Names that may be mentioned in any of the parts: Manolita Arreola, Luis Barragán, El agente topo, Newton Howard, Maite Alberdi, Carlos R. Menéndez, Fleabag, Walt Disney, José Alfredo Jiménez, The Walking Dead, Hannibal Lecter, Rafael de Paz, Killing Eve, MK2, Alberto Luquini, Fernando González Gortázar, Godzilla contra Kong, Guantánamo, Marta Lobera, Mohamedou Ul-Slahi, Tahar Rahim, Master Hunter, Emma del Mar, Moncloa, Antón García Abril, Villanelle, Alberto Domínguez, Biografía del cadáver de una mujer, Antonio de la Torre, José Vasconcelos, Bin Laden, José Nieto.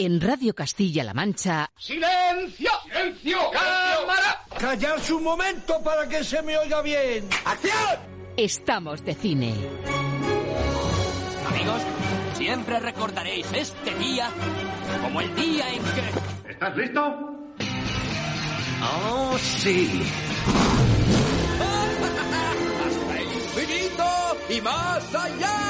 En Radio Castilla-La Mancha... ¡Silencio! ¡Silencio! ¡Cámara! ¡Callaos un momento para que se me oiga bien! ¡Acción! Estamos de cine. Amigos, siempre recordaréis este día como el día en que... ¿Estás listo? ¡Oh, sí! ¡Hasta el infinito y más allá!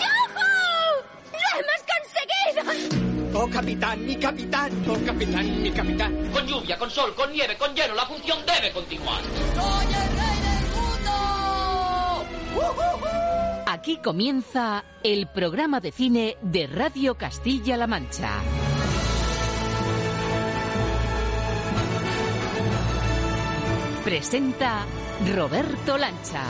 ¡Yahoo! ¡Lo hemos conseguido! Oh, capitán, mi capitán, oh, capitán, mi capitán. Con lluvia, con sol, con nieve, con hielo, la función debe continuar. ¡Soy el rey del mundo! ¡Uh-huh-huh! Aquí comienza el programa de cine de Radio Castilla-La Mancha. Presenta Roberto Lancha.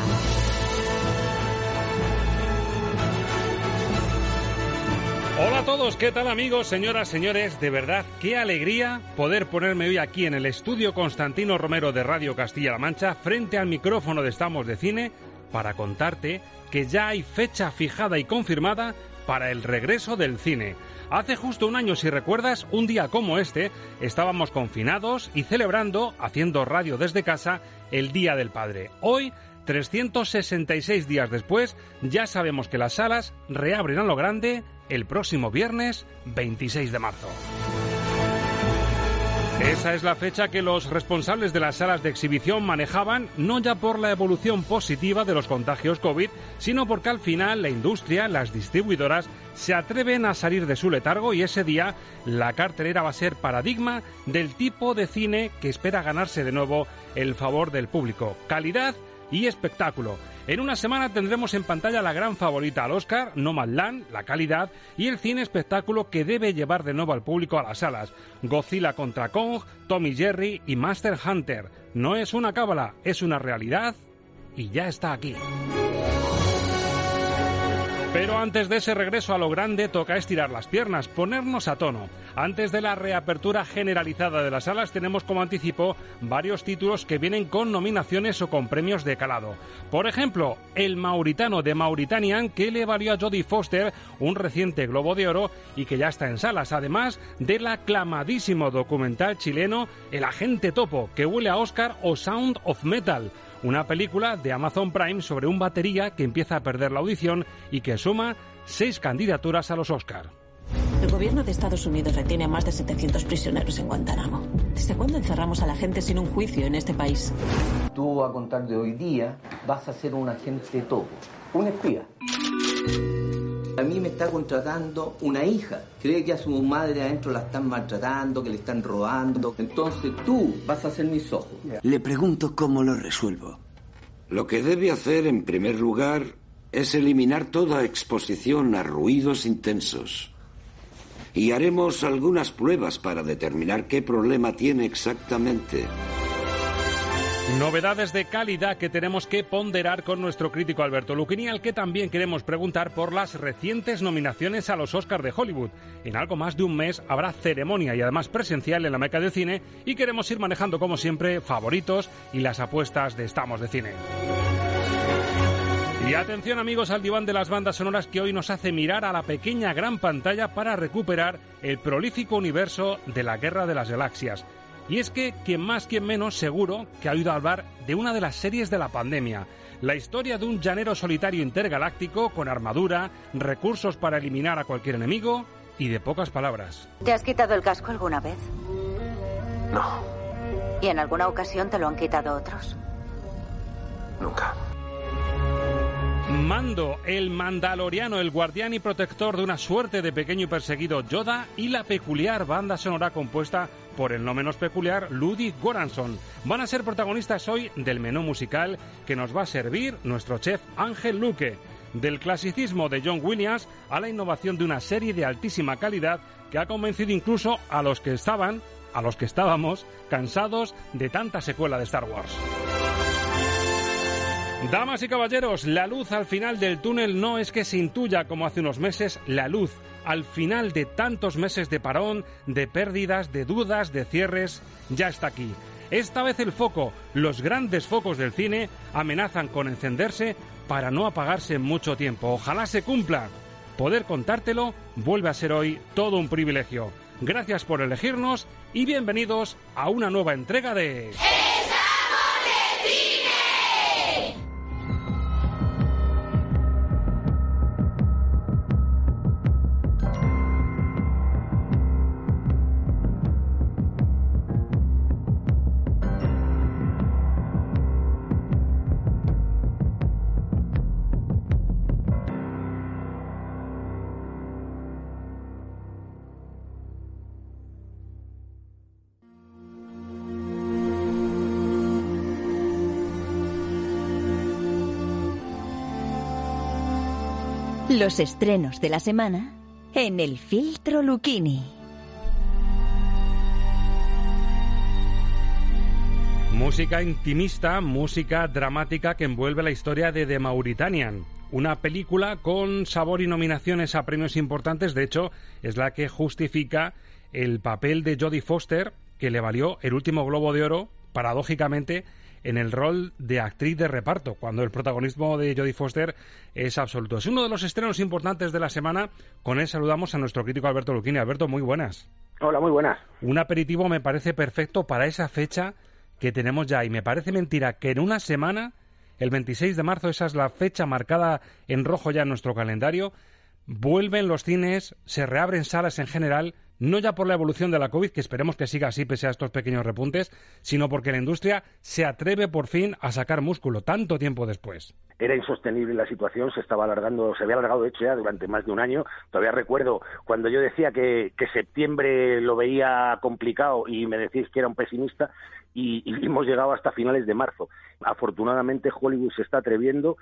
Hola a todos, ¿qué tal amigos, señoras, señores? De verdad, qué alegría poder ponerme hoy aquí en el estudio Constantino Romero de Radio Castilla-La Mancha, frente al micrófono de Estamos de Cine, para contarte que ya hay fecha fijada y confirmada para el regreso del cine. Hace justo un año, si recuerdas, un día como este, estábamos confinados y celebrando, haciendo radio desde casa, el Día del Padre. Hoy, 366 días después, ya sabemos que las salas reabren a lo grande... el próximo viernes 26 de marzo. Esa es la fecha que los responsables de las salas de exhibición manejaban, no ya por la evolución positiva de los contagios COVID, sino porque al final la industria, las distribuidoras, se atreven a salir de su letargo y ese día la cartelera va a ser paradigma del tipo de cine que espera ganarse de nuevo el favor del público. Calidad y espectáculo. En una semana tendremos en pantalla la gran favorita al Oscar, Nomadland, la calidad y el cine espectáculo que debe llevar de nuevo al público a las salas. Godzilla contra Kong, Tom y Jerry y Master Hunter. No es una cábala, es una realidad y ya está aquí. Pero antes de ese regreso a lo grande toca estirar las piernas, ponernos a tono. Antes de la reapertura generalizada de las salas tenemos como anticipo varios títulos que vienen con nominaciones o con premios de calado. Por ejemplo, El Mauritano de Mauritanian, que le valió a Jodie Foster un reciente Globo de Oro y que ya está en salas, además del aclamadísimo documental chileno El Agente Topo, que huele a Oscar, o Sound of Metal. Una película de Amazon Prime sobre un batería que empieza a perder la audición y que suma 6 candidaturas a los Oscar. El gobierno de Estados Unidos retiene a más de 700 prisioneros en Guantánamo. ¿Desde cuándo encerramos a la gente sin un juicio en este país? Tú, a contar de hoy día, vas a ser un agente topo, un espía. A mí me está contratando una hija. Cree que a su madre adentro la están maltratando, que le están robando. Entonces tú vas a ser mis ojos. Le pregunto cómo lo resuelvo. Lo que debe hacer en primer lugar es eliminar toda exposición a ruidos intensos. Y haremos algunas pruebas para determinar qué problema tiene exactamente. Novedades de calidad que tenemos que ponderar con nuestro crítico Alberto Luquini, al que también queremos preguntar por las recientes nominaciones a los Oscar de Hollywood. En algo más de un mes habrá ceremonia y además presencial en la Meca del Cine y queremos ir manejando como siempre favoritos y las apuestas de Estamos de Cine. Y atención amigos al diván de las bandas sonoras que hoy nos hace mirar a la pequeña gran pantalla para recuperar el prolífico universo de la Guerra de las Galaxias. Y es que, quien más, quien menos, seguro que ha oído hablar de una de las series de la pandemia. La historia de un llanero solitario intergaláctico con armadura, recursos para eliminar a cualquier enemigo y de pocas palabras. ¿Te has quitado el casco alguna vez? No. ¿Y en alguna ocasión te lo han quitado otros? Nunca. Mando, el mandaloriano, el guardián y protector de una suerte de pequeño y perseguido Yoda, y la peculiar banda sonora compuesta por el no menos peculiar Ludwig Göransson van a ser protagonistas hoy del menú musical que nos va a servir nuestro chef Ángel Luque. Del clasicismo de John Williams a la innovación de una serie de altísima calidad que ha convencido incluso a los que estaban, a los que estábamos, cansados de tanta secuela de Star Wars. Damas y caballeros, la luz al final del túnel no es que se intuya como hace unos meses. La luz al final de tantos meses de parón, de pérdidas, de dudas, de cierres, ya está aquí. Esta vez el foco, los grandes focos del cine, amenazan con encenderse para no apagarse en mucho tiempo. Ojalá se cumpla. Poder contártelo vuelve a ser hoy todo un privilegio. Gracias por elegirnos y bienvenidos a una nueva entrega de... Los estrenos de la semana en el filtro Luquini. Música intimista, música dramática que envuelve la historia de The Mauritanian. Una película con sabor y nominaciones a premios importantes. De hecho, es la que justifica el papel de Jodie Foster, que le valió el último Globo de Oro, paradójicamente, en el rol de actriz de reparto, cuando el protagonismo de Jodie Foster es absoluto. Es uno de los estrenos importantes de la semana. Con él saludamos a nuestro crítico Alberto Luquini. Alberto, muy buenas. Hola, muy buenas. Un aperitivo me parece perfecto para esa fecha que tenemos ya, y me parece mentira que en una semana, el 26 de marzo, esa es la fecha marcada en rojo ya en nuestro calendario, vuelven los cines, se reabren salas en general, no ya por la evolución de la COVID, que esperemos que siga así pese a estos pequeños repuntes, sino porque la industria se atreve por fin a sacar músculo tanto tiempo después. Era insostenible la situación, se estaba alargando, se había alargado de hecho ya durante más de un año. Todavía recuerdo cuando yo decía que septiembre lo veía complicado y me decís que era un pesimista, y hemos llegado hasta finales de marzo. Afortunadamente Hollywood se está atreviendo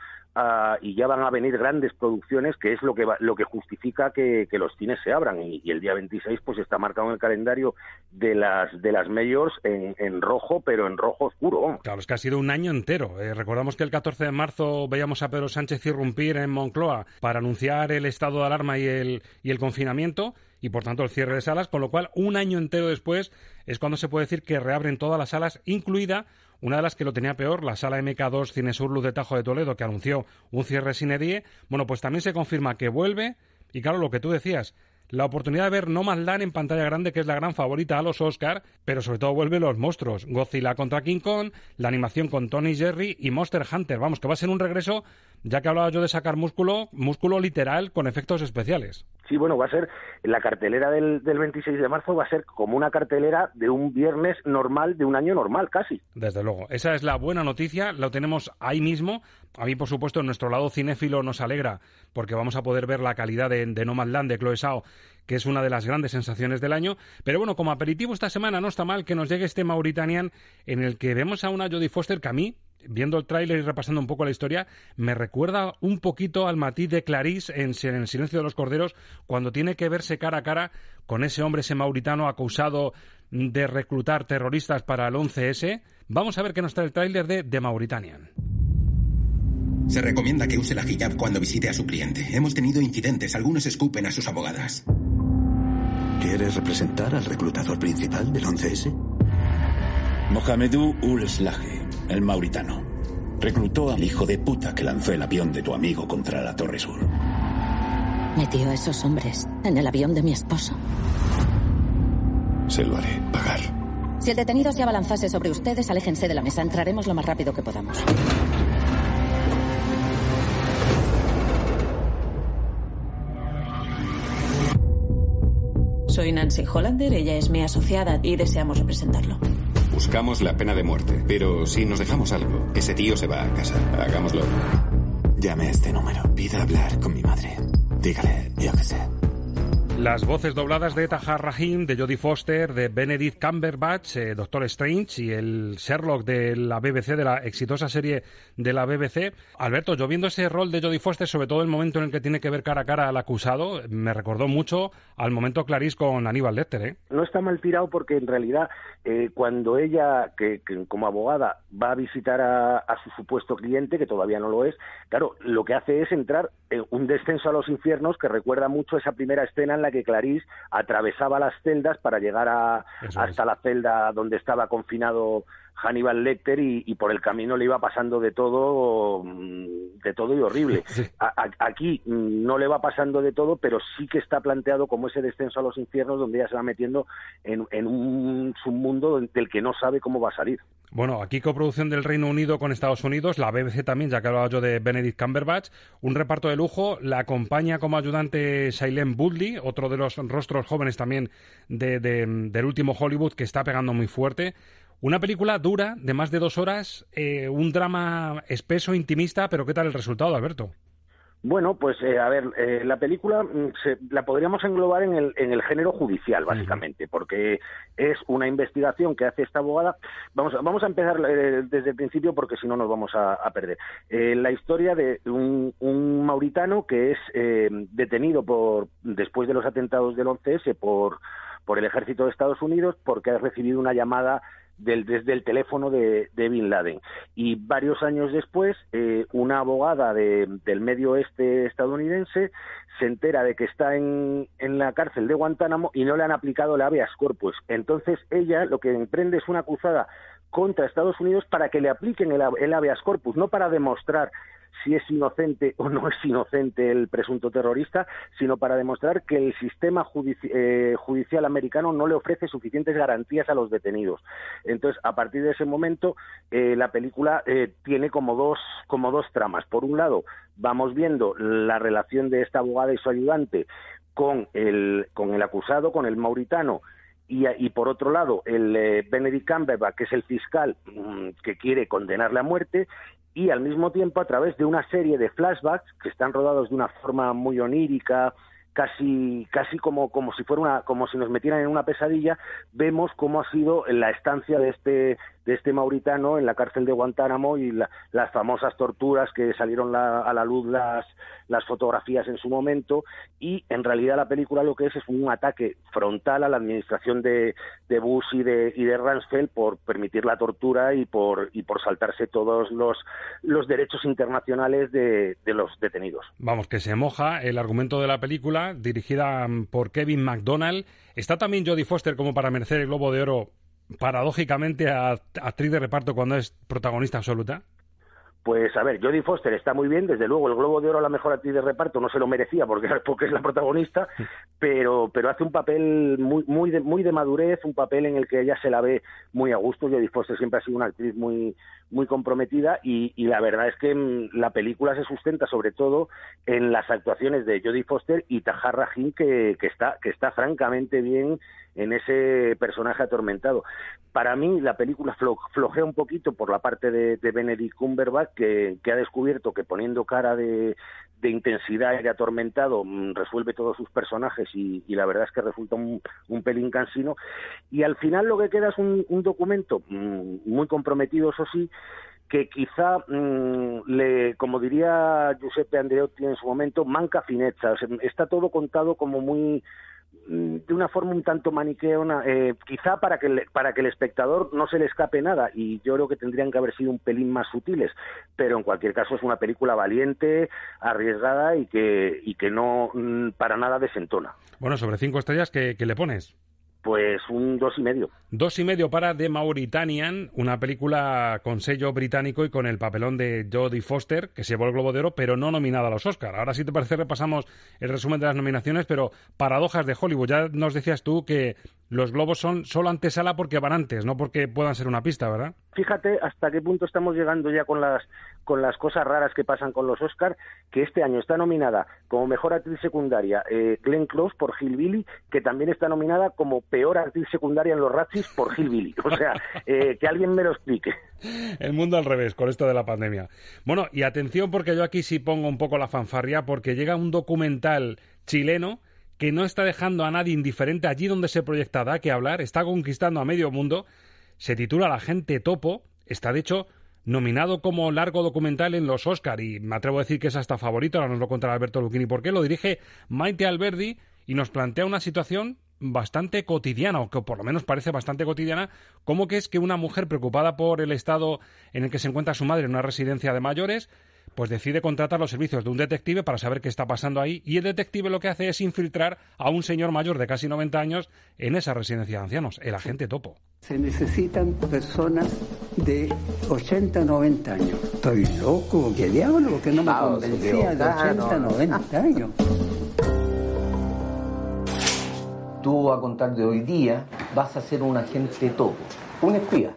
y ya van a venir grandes producciones, que es lo que justifica que los cines se abran, y el día 26 pues está marcado en el calendario de las majors en rojo, pero en rojo oscuro. Claro, es que ha sido un año entero. Recordamos que el 14 de marzo veíamos a Pedro Sánchez irrumpir en Moncloa para anunciar el estado de alarma y el confinamiento, y por tanto el cierre de salas, con lo cual un año entero después es cuando se puede decir que reabren todas las salas, incluida una de las que lo tenía peor, la sala MK2 Cinesur Luz de Tajo de Toledo, que anunció un cierre sine die. Bueno, pues también se confirma que vuelve, y claro, lo que tú decías, la oportunidad de ver Nomadland en pantalla grande, que es la gran favorita a los Oscar, pero sobre todo vuelven los monstruos, Godzilla contra King Kong, la animación con Tom y Jerry y Master Hunter. Vamos, que va a ser un regreso, ya que hablaba yo de sacar músculo literal con efectos especiales. Sí, bueno, va a ser, la cartelera del 26 de marzo va a ser como una cartelera de un viernes normal, de un año normal casi. Desde luego, esa es la buena noticia, lo tenemos ahí mismo. A mí, por supuesto, en nuestro lado cinéfilo nos alegra, porque vamos a poder ver la calidad de Nomadland, de Chloé Zhao, que es una de las grandes sensaciones del año. Pero bueno, como aperitivo esta semana no está mal que nos llegue este Mauritanian, en el que vemos a una Jodie Foster que a mí, viendo el tráiler y repasando un poco la historia, me recuerda un poquito al matiz de Clarice en El silencio de los corderos, cuando tiene que verse cara a cara con ese hombre, ese mauritano acusado de reclutar terroristas para el 11S. Vamos a ver qué nos trae el tráiler de The Mauritanian. Se recomienda que use la hijab cuando visite a su cliente. Hemos tenido incidentes, algunos escupen a sus abogadas. ¿Quieres representar al reclutador principal del 11S? Mohamedou Ul-Slahi, el mauritano, reclutó al hijo de puta que lanzó el avión de tu amigo contra la Torre Sur. Metió a esos hombres en el avión de mi esposo. Se lo haré pagar. Si el detenido se abalanzase sobre ustedes, aléjense de la mesa. Entraremos lo más rápido que podamos. Soy Nancy Hollander, ella es mi asociada y deseamos representarlo. Buscamos la pena de muerte, pero si nos dejamos algo, ese tío se va a casa. Hagámoslo. Llame a este número. Pida hablar con mi madre. Dígale, yo qué sé. Las voces dobladas de Tahar Rahim, de Jodie Foster, de Benedict Cumberbatch, Doctor Strange y el Sherlock de la BBC, de la exitosa serie de la BBC. Alberto, yo viendo ese rol de Jodie Foster, sobre todo el momento en el que tiene que ver cara a cara al acusado, me recordó mucho al momento Clarice con Aníbal Lecter, ¿eh? No está mal tirado porque en realidad cuando ella, que como abogada, va a visitar a su supuesto cliente, que todavía no lo es, claro, lo que hace es entrar en un descenso a los infiernos que recuerda mucho esa primera escena en la que Clarice atravesaba las celdas para llegar hasta la celda donde estaba confinado Hannibal Lecter y por el camino le iba pasando de todo y horrible. Sí. Aquí no le va pasando de todo, pero sí que está planteado como ese descenso a los infiernos donde ella se va metiendo en un submundo del que no sabe cómo va a salir. Bueno, aquí coproducción del Reino Unido con Estados Unidos, la BBC también, ya que hablaba yo de Benedict Cumberbatch, un reparto de lujo, la acompaña como ayudante Shailene Woodley, otro de los rostros jóvenes también del último Hollywood que está pegando muy fuerte. Una película dura, de más de 2 horas, un drama espeso, intimista, pero ¿qué tal el resultado, Alberto? Bueno, pues la película la podríamos englobar en el género judicial, básicamente, porque es una investigación que hace esta abogada. Vamos a empezar desde el principio porque si no nos vamos a perder. La historia de un mauritano que es detenido después de los atentados del 11S por el ejército de Estados Unidos porque ha recibido una llamada desde el teléfono de Bin Laden. Y varios años después, una abogada del medio oeste estadounidense se entera de que está en la cárcel de Guantánamo y no le han aplicado el habeas corpus. Entonces ella lo que emprende es una cruzada contra Estados Unidos para que le apliquen el habeas corpus, no para demostrar si es inocente o no es inocente el presunto terrorista, sino para demostrar que el sistema judicial americano no le ofrece suficientes garantías a los detenidos. Entonces, a partir de ese momento, la película tiene como dos tramas. Por un lado, vamos viendo la relación de esta abogada y su ayudante con el acusado, con el mauritano, y por otro lado, el Benedict Cumberbatch, que es el fiscal que quiere condenarle a muerte. Y al mismo tiempo, a través de una serie de flashbacks que están rodados de una forma muy onírica, casi como si fuera como si nos metieran en una pesadilla, vemos cómo ha sido la estancia de este mauritano en la cárcel de Guantánamo y las famosas torturas que salieron a la luz las fotografías en su momento. Y en realidad la película lo que es un ataque frontal a la administración de Bush y de Rumsfeld por permitir la tortura y por saltarse todos los derechos internacionales de los detenidos. Vamos, que se moja el argumento de la película, dirigida por Kevin Macdonald. Está también Jodie Foster como para merecer el Globo de Oro, paradójicamente, a actriz de reparto cuando es protagonista absoluta. Pues a ver, Jodie Foster está muy bien, desde luego el Globo de Oro a la mejor actriz de reparto no se lo merecía porque es la protagonista, pero hace un papel muy de madurez, un papel en el que ella se la ve muy a gusto. Jodie Foster siempre ha sido una actriz muy comprometida y la verdad es que la película se sustenta sobre todo en las actuaciones de Jodie Foster y Tahar Rahim, que está francamente bien en ese personaje atormentado. Para mí la película flojea un poquito por la parte de Benedict Cumberbatch, que ha descubierto que poniendo cara de intensidad y de atormentado resuelve todos sus personajes y la verdad es que resulta un pelín cansino. Y al final lo que queda es un documento muy comprometido, eso sí, que quizá, como diría Giuseppe Andreotti en su momento, manca finezza. O sea, está todo contado como muy de una forma un tanto maniquea, quizá para que el espectador no se le escape nada, y yo creo que tendrían que haber sido un pelín más sutiles, pero en cualquier caso es una película valiente, arriesgada y que no para nada desentona. Bueno, sobre 5 estrellas, ¿qué le pones? Pues un 2,5. 2,5 para The Mauritanian, una película con sello británico y con el papelón de Jodie Foster, que se llevó el Globo de Oro, pero no nominada a los Oscar. Ahora, si te parece, repasamos el resumen de las nominaciones, pero paradojas de Hollywood. Ya nos decías tú que los globos son solo antesala porque van antes, no porque puedan ser una pista, ¿verdad? Fíjate hasta qué punto estamos llegando ya con las cosas raras que pasan con los Oscar, que este año está nominada como mejor actriz secundaria Glenn Close por Hillbilly, que también está nominada como peor actriz secundaria en los Razzies por Hillbilly. O sea, que alguien me lo explique. El mundo al revés con esto de la pandemia. Bueno, y atención, porque yo aquí sí pongo un poco la fanfarria, porque llega un documental chileno que no está dejando a nadie indiferente allí donde se proyecta, da que hablar, está conquistando a medio mundo. Se titula El agente topo, está de hecho nominado como largo documental en los Oscar y me atrevo a decir que es hasta favorito, ahora nos lo contará Alberto Luquini por qué. Lo dirige Maite Alberdi y nos plantea una situación bastante cotidiana, o que por lo menos parece bastante cotidiana, como que es que una mujer preocupada por el estado en el que se encuentra su madre en una residencia de mayores, pues decide contratar los servicios de un detective para saber qué está pasando ahí, y el detective lo que hace es infiltrar a un señor mayor de casi 90 años en esa residencia de ancianos, el agente topo. Se necesitan personas de 80, 90 años. Estoy loco, qué diablo, que no me convencía de 80, 90 años. Tú, a contar de hoy día, vas a ser un agente topo, un espía.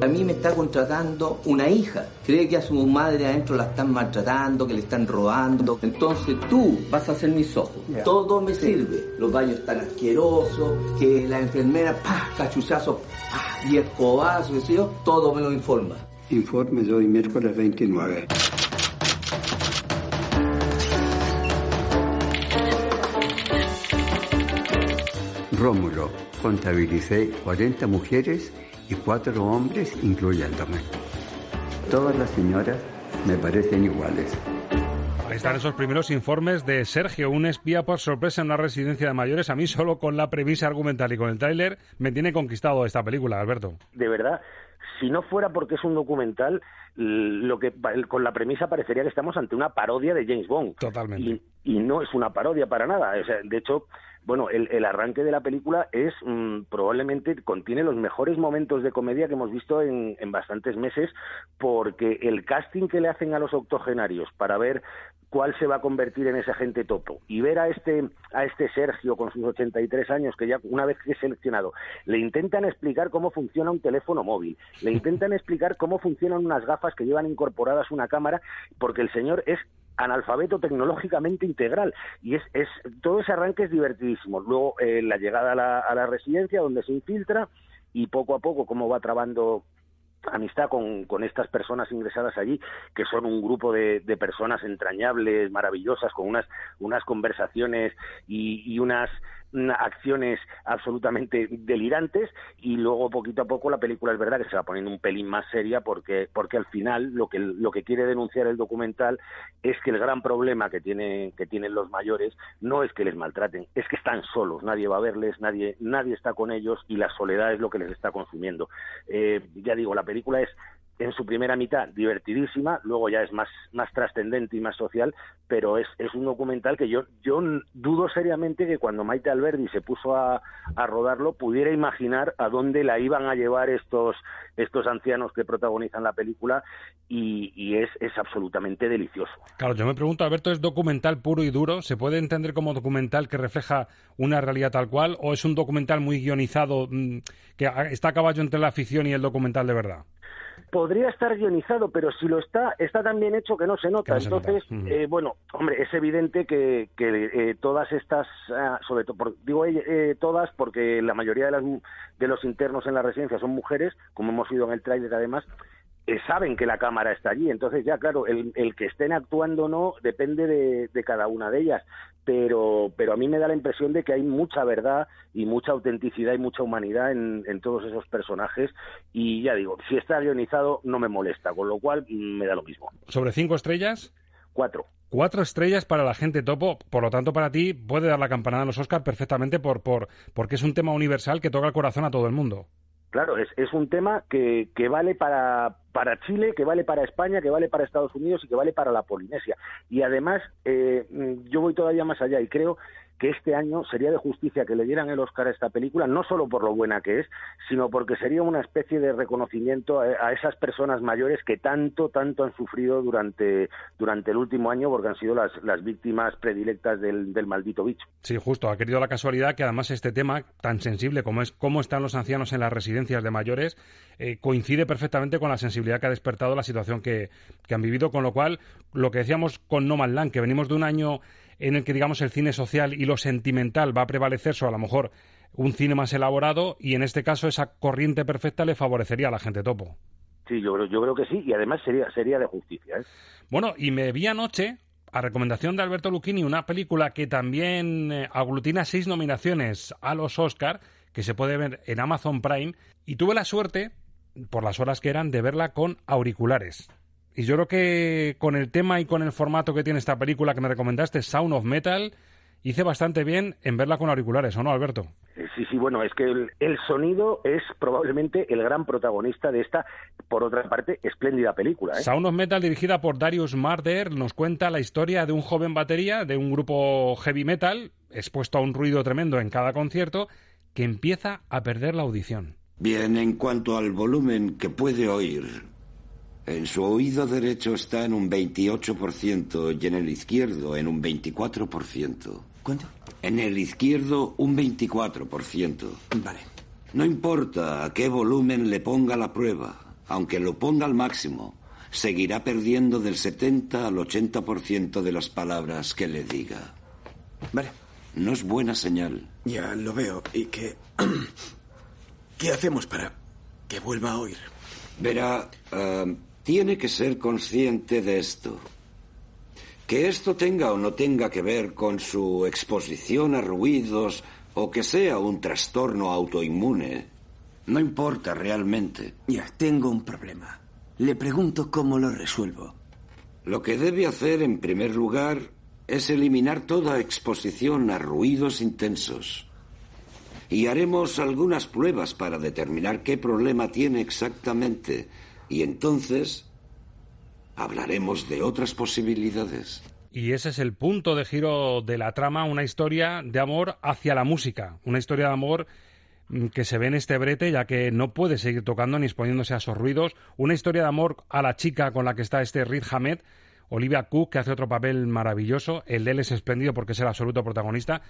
A mí me está contratando una hija. Cree que a su madre adentro la están maltratando, que le están robando. Entonces tú vas a ser mis ojos. Yeah. Todo me sirve. Los baños están asquerosos, que la enfermera, ¡pah!, cachuchazo, ¡pah!, y escobazo, ¿sí? Todo me lo informa. Informe de hoy, miércoles 29. Rómulo, contabilicé 40 mujeres y 4 hombres, incluyéndome. Todas las señoras me parecen iguales. Ahí están esos primeros informes de Sergio, un espía por sorpresa en una residencia de mayores. A mí solo con la premisa argumental y con el tráiler me tiene conquistado esta película, Alberto. De verdad, si no fuera porque es un documental, lo que con la premisa parecería que estamos ante una parodia de James Bond. Totalmente. Y no es una parodia para nada. O sea, de hecho, bueno, el arranque de la película es probablemente contiene los mejores momentos de comedia que hemos visto en bastantes meses, porque el casting que le hacen a los octogenarios para ver cuál se va a convertir en ese agente topo y ver a este Sergio con sus 83 años, que ya una vez que es seleccionado, le intentan explicar cómo funciona un teléfono móvil, le intentan explicar cómo funcionan unas gafas que llevan incorporadas una cámara, porque el señor es analfabeto tecnológicamente integral, y es todo ese arranque es divertidísimo. Luego la llegada a la residencia, donde se infiltra, y poco a poco cómo va trabando amistad con estas personas ingresadas allí, que son un grupo de personas entrañables, maravillosas, con unas conversaciones y unas acciones absolutamente delirantes. Y luego, poquito a poco, la película es verdad que se va poniendo un pelín más seria, porque al final lo que quiere denunciar el documental es que el gran problema que tienen los mayores no es que les maltraten, es que están solos, nadie va a verles, nadie está con ellos, y la soledad es lo que les está consumiendo. Ya digo, la película es, en su primera mitad, divertidísima, luego ya es más trascendente y más social, pero es un documental que yo dudo seriamente que cuando Maite Alberdi se puso a rodarlo pudiera imaginar a dónde la iban a llevar estos ancianos que protagonizan la película, y es absolutamente delicioso. Claro, yo me pregunto, Alberto, ¿es documental puro y duro? ¿Se puede entender como documental que refleja una realidad tal cual, o es un documental muy guionizado que está a caballo entre la ficción y el documental de verdad? Podría estar guionizado, pero si lo está tan bien hecho que no se nota. Entonces, bueno, hombre, es evidente que todas estas, sobre todo, digo todas, porque la mayoría de los internos en la residencia son mujeres, como hemos oído en el tráiler además, saben que la cámara está allí. Entonces ya, claro, el que estén actuando o no depende de cada una de ellas. Pero a mí me da la impresión de que hay mucha verdad y mucha autenticidad y mucha humanidad en todos esos personajes, y ya digo, si está guionizado no me molesta, con lo cual me da lo mismo. ¿Sobre 5 estrellas? 4. 4 estrellas para la gente topo, por lo tanto para ti puede dar la campanada en los Oscar perfectamente porque es un tema universal que toca el corazón a todo el mundo. Claro, es un tema que vale para Chile, que vale para España, que vale para Estados Unidos y que vale para la Polinesia. Y además, yo voy todavía más allá y creo que este año sería de justicia que le dieran el Oscar a esta película, no solo por lo buena que es, sino porque sería una especie de reconocimiento a esas personas mayores que tanto han sufrido durante el último año, porque han sido las víctimas predilectas del maldito bicho. Sí, justo, ha querido la casualidad que además este tema tan sensible como es cómo están los ancianos en las residencias de mayores coincide perfectamente con la sensibilidad que ha despertado la situación que han vivido, con lo cual, lo que decíamos con Nomadland, que venimos de un año en el que, digamos, el cine social y lo sentimental va a prevalecer, o a lo mejor un cine más elaborado, y en este caso esa corriente perfecta le favorecería a la gente topo. Sí, yo creo que sí, y además sería de justicia, ¿eh? Bueno, y me vi anoche A recomendación de Alberto Luquini, una película que también aglutina 6 nominaciones a los Oscar, que se puede ver en Amazon Prime, y tuve la suerte, por las horas que eran, de verla con auriculares. Y yo creo que con el tema y con el formato que tiene esta película que me recomendaste, Sound of Metal, hice bastante bien en verla con auriculares, ¿o no, Alberto? Sí, bueno, es que el sonido es probablemente el gran protagonista de esta, por otra parte, espléndida película, ¿eh? Sound of Metal, dirigida por Darius Marder, nos cuenta la historia de un joven batería de un grupo heavy metal, expuesto a un ruido tremendo en cada concierto, que empieza a perder la audición. Bien, en cuanto al volumen que puede oír, en su oído derecho está en un 28% y en el izquierdo en un 24%. ¿Cuánto? En el izquierdo un 24%. Vale. No importa a qué volumen le ponga la prueba, aunque lo ponga al máximo, seguirá perdiendo del 70 al 80% de las palabras que le diga. Vale. No es buena señal. Ya lo veo. ¿Y qué? ¿Qué hacemos para que vuelva a oír? Verá, tiene que ser consciente de esto. Que esto tenga o no tenga que ver con su exposición a ruidos o que sea un trastorno autoinmune, no importa realmente. Ya, tengo un problema. Le pregunto cómo lo resuelvo. Lo que debe hacer en primer lugar es eliminar toda exposición a ruidos intensos. Y haremos algunas pruebas para determinar qué problema tiene exactamente. Y entonces hablaremos de otras posibilidades. Y ese es el punto de giro de la trama, una historia de amor hacia la música. Una historia de amor que se ve en este brete, ya que no puede seguir tocando ni exponiéndose a esos ruidos. Una historia de amor a la chica con la que está este Riz Ahmed, Olivia Cooke, que hace otro papel maravilloso. El de él es espléndido porque es el absoluto protagonista.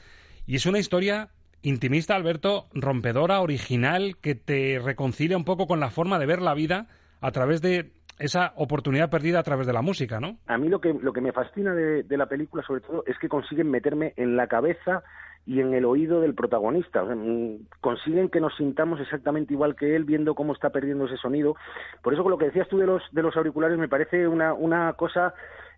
Y es una historia intimista, Alberto, rompedora, original, que te reconcilia un poco con la forma de ver la vida a través de esa oportunidad perdida a través de la música, ¿no? A mí lo que me fascina de la película, sobre todo, es que consiguen meterme en la cabeza y en el oído del protagonista. O sea, consiguen que nos sintamos exactamente igual que él, viendo cómo está perdiendo ese sonido. Por eso, con lo que decías tú de los auriculares, me parece una cosa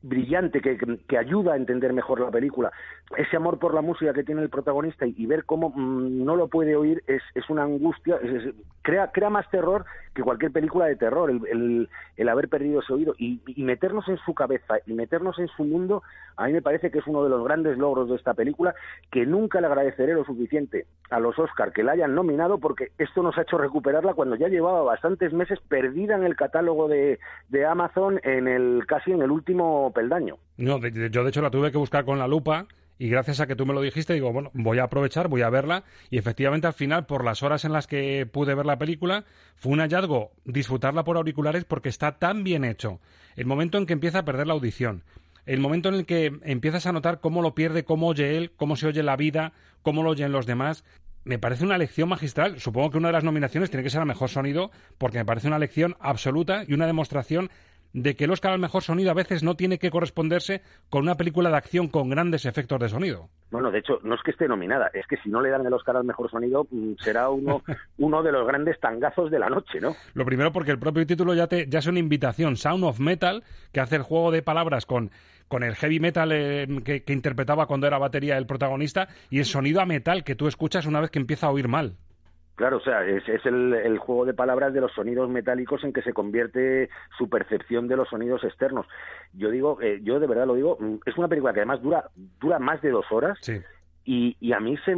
brillante, que ayuda a entender mejor la película. Ese amor por la música que tiene el protagonista y ver cómo no lo puede oír es una angustia, crea más terror que cualquier película de terror, el haber perdido ese oído. Y meternos en su cabeza y meternos en su mundo, a mí me parece que es uno de los grandes logros de esta película, que nunca le agradeceré lo suficiente a los Oscar que la hayan nominado, porque esto nos ha hecho recuperarla cuando ya llevaba bastantes meses perdida en el catálogo de Amazon, casi en el último peldaño. No, yo de hecho la tuve que buscar con la lupa y gracias a que tú me lo dijiste digo, bueno, voy a aprovechar, voy a verla, y efectivamente al final, por las horas en las que pude ver la película, fue un hallazgo disfrutarla por auriculares, porque está tan bien hecho. El momento en que empieza a perder la audición, el momento en el que empiezas a notar cómo lo pierde, cómo oye él, cómo se oye la vida, cómo lo oyen los demás, me parece una lección magistral. Supongo que una de las nominaciones tiene que ser a mejor sonido, porque me parece una lección absoluta y una demostración de que el Oscar al mejor sonido a veces no tiene que corresponderse con una película de acción con grandes efectos de sonido. Bueno, de hecho, no es que esté nominada, es que si no le dan el Oscar al mejor sonido será uno de los grandes tangazos de la noche, ¿no? Lo primero, porque el propio título ya es una invitación, Sound of Metal, que hace el juego de palabras con el heavy metal que interpretaba cuando era batería el protagonista, y el sonido a metal que tú escuchas una vez que empieza a oír mal. Claro, o sea, es el juego de palabras de los sonidos metálicos en que se convierte su percepción de los sonidos externos. Yo digo, yo de verdad lo digo, es una película que además dura más de 2 horas. Sí. Y a mí se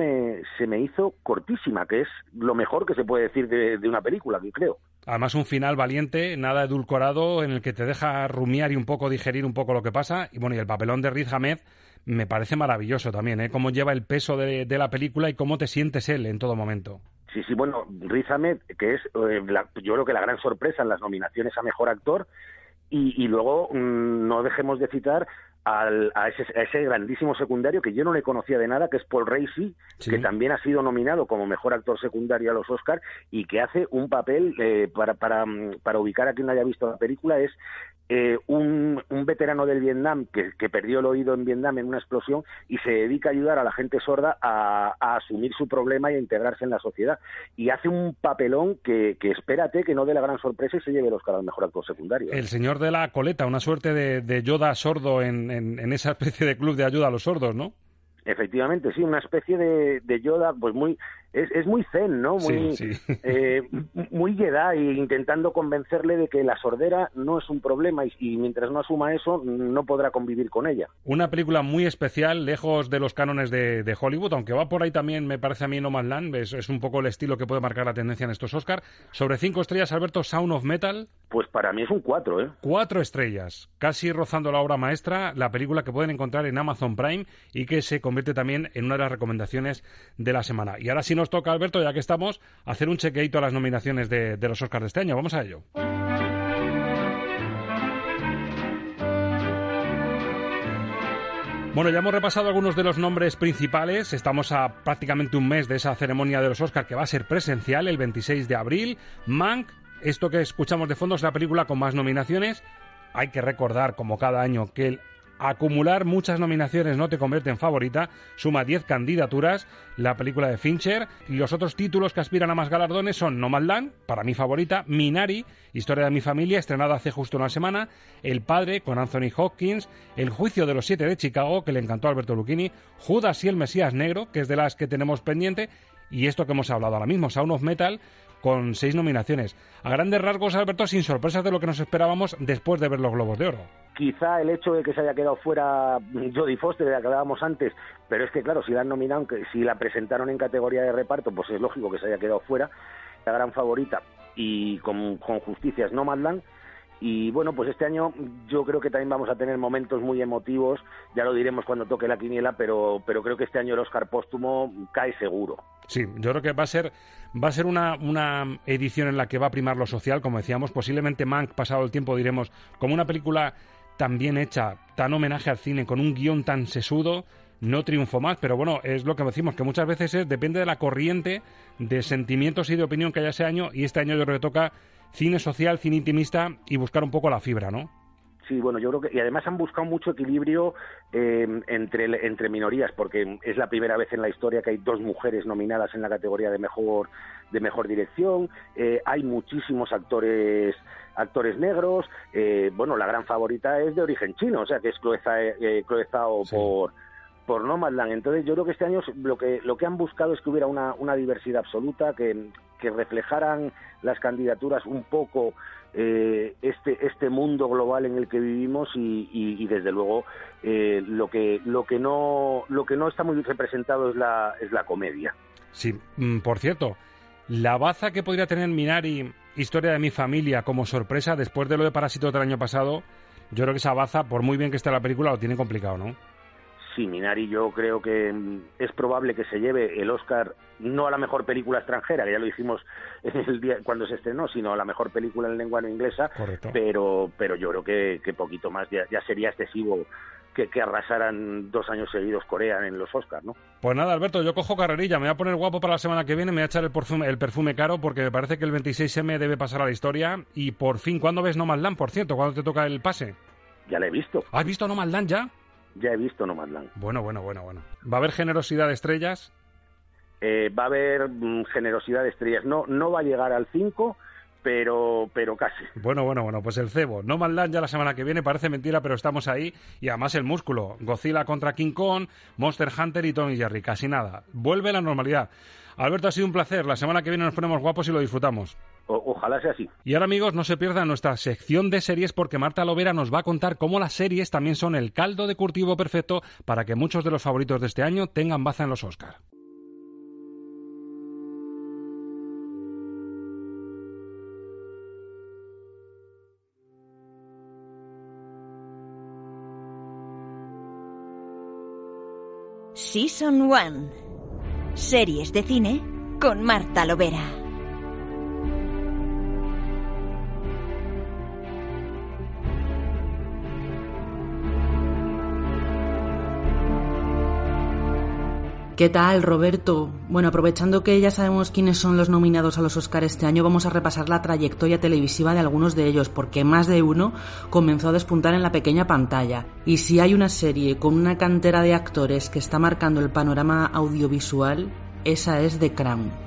me hizo cortísima, que es lo mejor que se puede decir de una película, que creo. Además, un final valiente, nada edulcorado, en el que te deja rumiar y un poco digerir un poco lo que pasa. Y bueno, y el papelón de Riz Ahmed me parece maravilloso también, ¿eh? Cómo lleva el peso de la película y cómo te sientes él en todo momento. Sí, bueno, Riz Ahmed, que es yo creo que la gran sorpresa en las nominaciones a Mejor Actor, y luego no dejemos de citar a ese grandísimo secundario que yo no le conocía de nada, que es Paul Raci, sí, que también ha sido nominado como Mejor Actor Secundario a los Oscar, y que hace un papel, para ubicar a quien no haya visto la película, es un veterano del Vietnam que perdió el oído en Vietnam en una explosión y se dedica a ayudar a la gente sorda a asumir su problema y a integrarse en la sociedad, y hace un papelón que espérate que no dé la gran sorpresa y se lleve el Oscar al mejor actor secundario. El señor de la coleta, una suerte de Yoda sordo en esa especie de club de ayuda a los sordos, ¿no? Efectivamente, sí, una especie de Yoda, pues muy... Es muy zen, ¿no? Muy, sí, sí. Muy Jedi, intentando convencerle de que la sordera no es un problema y mientras no asuma eso, no podrá convivir con ella. Una película muy especial, lejos de los cánones de Hollywood, aunque va por ahí también, me parece a mí, Nomadland, es un poco el estilo que puede marcar la tendencia en estos Oscars. Sobre 5 estrellas, Alberto, Sound of Metal... Pues para mí es un 4, ¿eh? 4 estrellas, casi rozando la obra maestra, la película que pueden encontrar en Amazon Prime y que se convierte también en una de las recomendaciones de la semana. Y ahora sí nos toca, Alberto, ya que estamos, hacer un chequeito a las nominaciones de los Oscars de este año. Vamos a ello. Bueno, ya hemos repasado algunos de los nombres principales. Estamos a prácticamente un mes de esa ceremonia de los Oscars que va a ser presencial el 26 de abril. Mank, esto que escuchamos de fondo, es la película con más nominaciones. Hay que recordar, como cada año, que el acumular muchas nominaciones no te convierte en favorita. Suma 10 candidaturas la película de Fincher, y los otros títulos que aspiran a más galardones son Nomadland, para mi favorita, Minari, Historia de mi familia, estrenada hace justo una semana, El padre, con Anthony Hopkins, El juicio de los 7 de Chicago, que le encantó a Alberto Luquini, Judas y el Mesías Negro, que es de las que tenemos pendiente, y esto que hemos hablado ahora mismo, Sound of Metal, con 6 nominaciones. A grandes rasgos, Alberto, sin sorpresas de lo que nos esperábamos después de ver los Globos de Oro. Quizá el hecho de que se haya quedado fuera Jodie Foster, de la que hablábamos antes, pero es que, claro, si la han nominado, si la presentaron en categoría de reparto, pues es lógico que se haya quedado fuera. La gran favorita, y con justicia, es Nomadland. Y bueno, pues este año yo creo que también vamos a tener momentos muy emotivos, ya lo diremos cuando toque la quiniela, pero creo que este año el Oscar póstumo cae seguro. Sí, yo creo que va a ser una edición en la que va a primar lo social, como decíamos. Posiblemente Mank, pasado el tiempo, diremos, como una película tan bien hecha, tan homenaje al cine, con un guión tan sesudo, no triunfó más, pero bueno, es lo que decimos, que muchas veces depende de la corriente de sentimientos y de opinión que haya ese año, y este año yo creo que toca cine social, cine intimista y buscar un poco la fibra, ¿no? Sí, bueno, yo creo que... Y además han buscado mucho equilibrio entre minorías, porque es la primera vez en la historia que hay 2 mujeres nominadas en la categoría de mejor dirección, hay muchísimos actores negros, bueno, la gran favorita es de origen chino, o sea que es Chloé Zhao, sí, por Nomadland. Entonces yo creo que este año lo que han buscado es que hubiera una diversidad absoluta, que reflejaran las candidaturas un poco este mundo global en el que vivimos, y desde luego lo que no está muy representado es la comedia. Sí, por cierto, la baza que podría tener Minari, Historia de mi familia, como sorpresa después de lo de Parásitos del año pasado, yo creo que esa baza, por muy bien que esté la película, lo tiene complicado, ¿no? Sí, Minari yo creo que es probable que se lleve el Oscar, no a la mejor película extranjera, que ya lo dijimos el día cuando se estrenó, sino a la mejor película en lengua no inglesa. Correcto. pero yo creo que poquito más, ya sería excesivo que arrasaran 2 años seguidos Corea en los Oscars, ¿no? Pues nada, Alberto, yo cojo carrerilla, me voy a poner guapo para la semana que viene, me voy a echar el perfume caro, porque me parece que el 26M debe pasar a la historia. Y por fin, ¿cuándo ves Nomadland, por cierto? ¿Cuándo te toca el pase? Ya la he visto. ¿Has visto Nomadland ya? Ya he visto Nomadland. Bueno. ¿Va a haber generosidad de estrellas? Va a haber generosidad de estrellas. No va a llegar al 5, pero casi. Bueno, pues el cebo. Nomadland ya la semana que viene, parece mentira, pero estamos ahí. Y además el músculo. Godzilla contra King Kong, Master Hunter y Tom y Jerry. Casi nada. Vuelve la normalidad. Alberto, ha sido un placer. La semana que viene nos ponemos guapos y lo disfrutamos. Ojalá sea así. Y ahora, amigos, no se pierdan nuestra sección de series, porque Marta Lobera nos va a contar cómo las series también son el caldo de cultivo perfecto para que muchos de los favoritos de este año tengan baza en los Oscar. Season 1. Series de cine con Marta Lobera. ¿Qué tal, Roberto? Bueno, aprovechando que ya sabemos quiénes son los nominados a los Oscar este año, vamos a repasar la trayectoria televisiva de algunos de ellos, porque más de uno comenzó a despuntar en la pequeña pantalla. Y si hay una serie con una cantera de actores que está marcando el panorama audiovisual, esa es The Crown.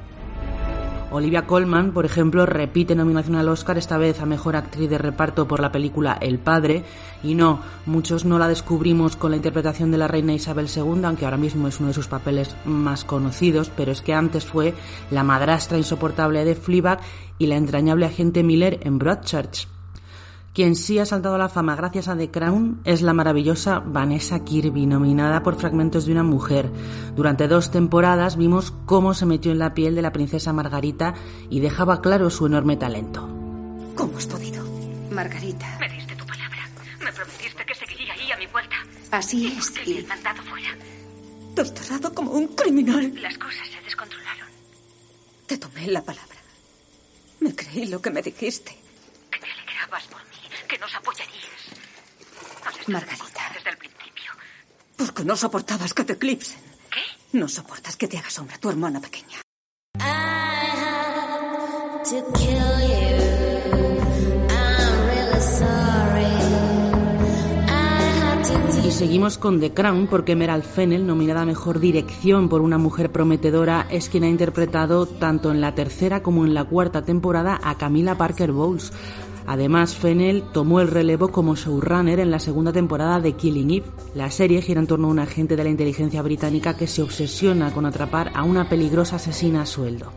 Olivia Colman, por ejemplo, repite nominación al Oscar, esta vez a Mejor Actriz de Reparto por la película El Padre. Y no, muchos no la descubrimos con la interpretación de la reina Isabel II, aunque ahora mismo es uno de sus papeles más conocidos, pero es que antes fue la madrastra insoportable de Fleabag y la entrañable agente Miller en Broadchurch. Quien sí ha saltado a la fama gracias a The Crown es la maravillosa Vanessa Kirby, nominada por Fragmentos de una mujer. Durante 2 temporadas vimos cómo se metió en la piel de la princesa Margarita y dejaba claro su enorme talento. ¿Cómo has podido? Margarita, me diste tu palabra. Me prometiste que seguiría ahí a mi vuelta. Así es. Y el mandado fuera. Torturado como un criminal. Las cosas se descontrolaron. Te tomé la palabra. Me creí lo que me dijiste. Que te alegrabas por mí, que nos apoyarías. Margarita, desde el principio. Porque no soportabas que te eclipsen. ¿Qué? No soportas que te haga sombra tu hermana pequeña. Y seguimos con The Crown, porque Meryl Fennell, nominada a Mejor Dirección por Una Mujer Prometedora, es quien ha interpretado tanto en la 3ª como en la 4ª temporada a Camila Parker Bowles. Además, Fennell tomó el relevo como showrunner en la 2ª temporada de Killing Eve. La serie gira en torno a un agente de la inteligencia británica que se obsesiona con atrapar a una peligrosa asesina a sueldo.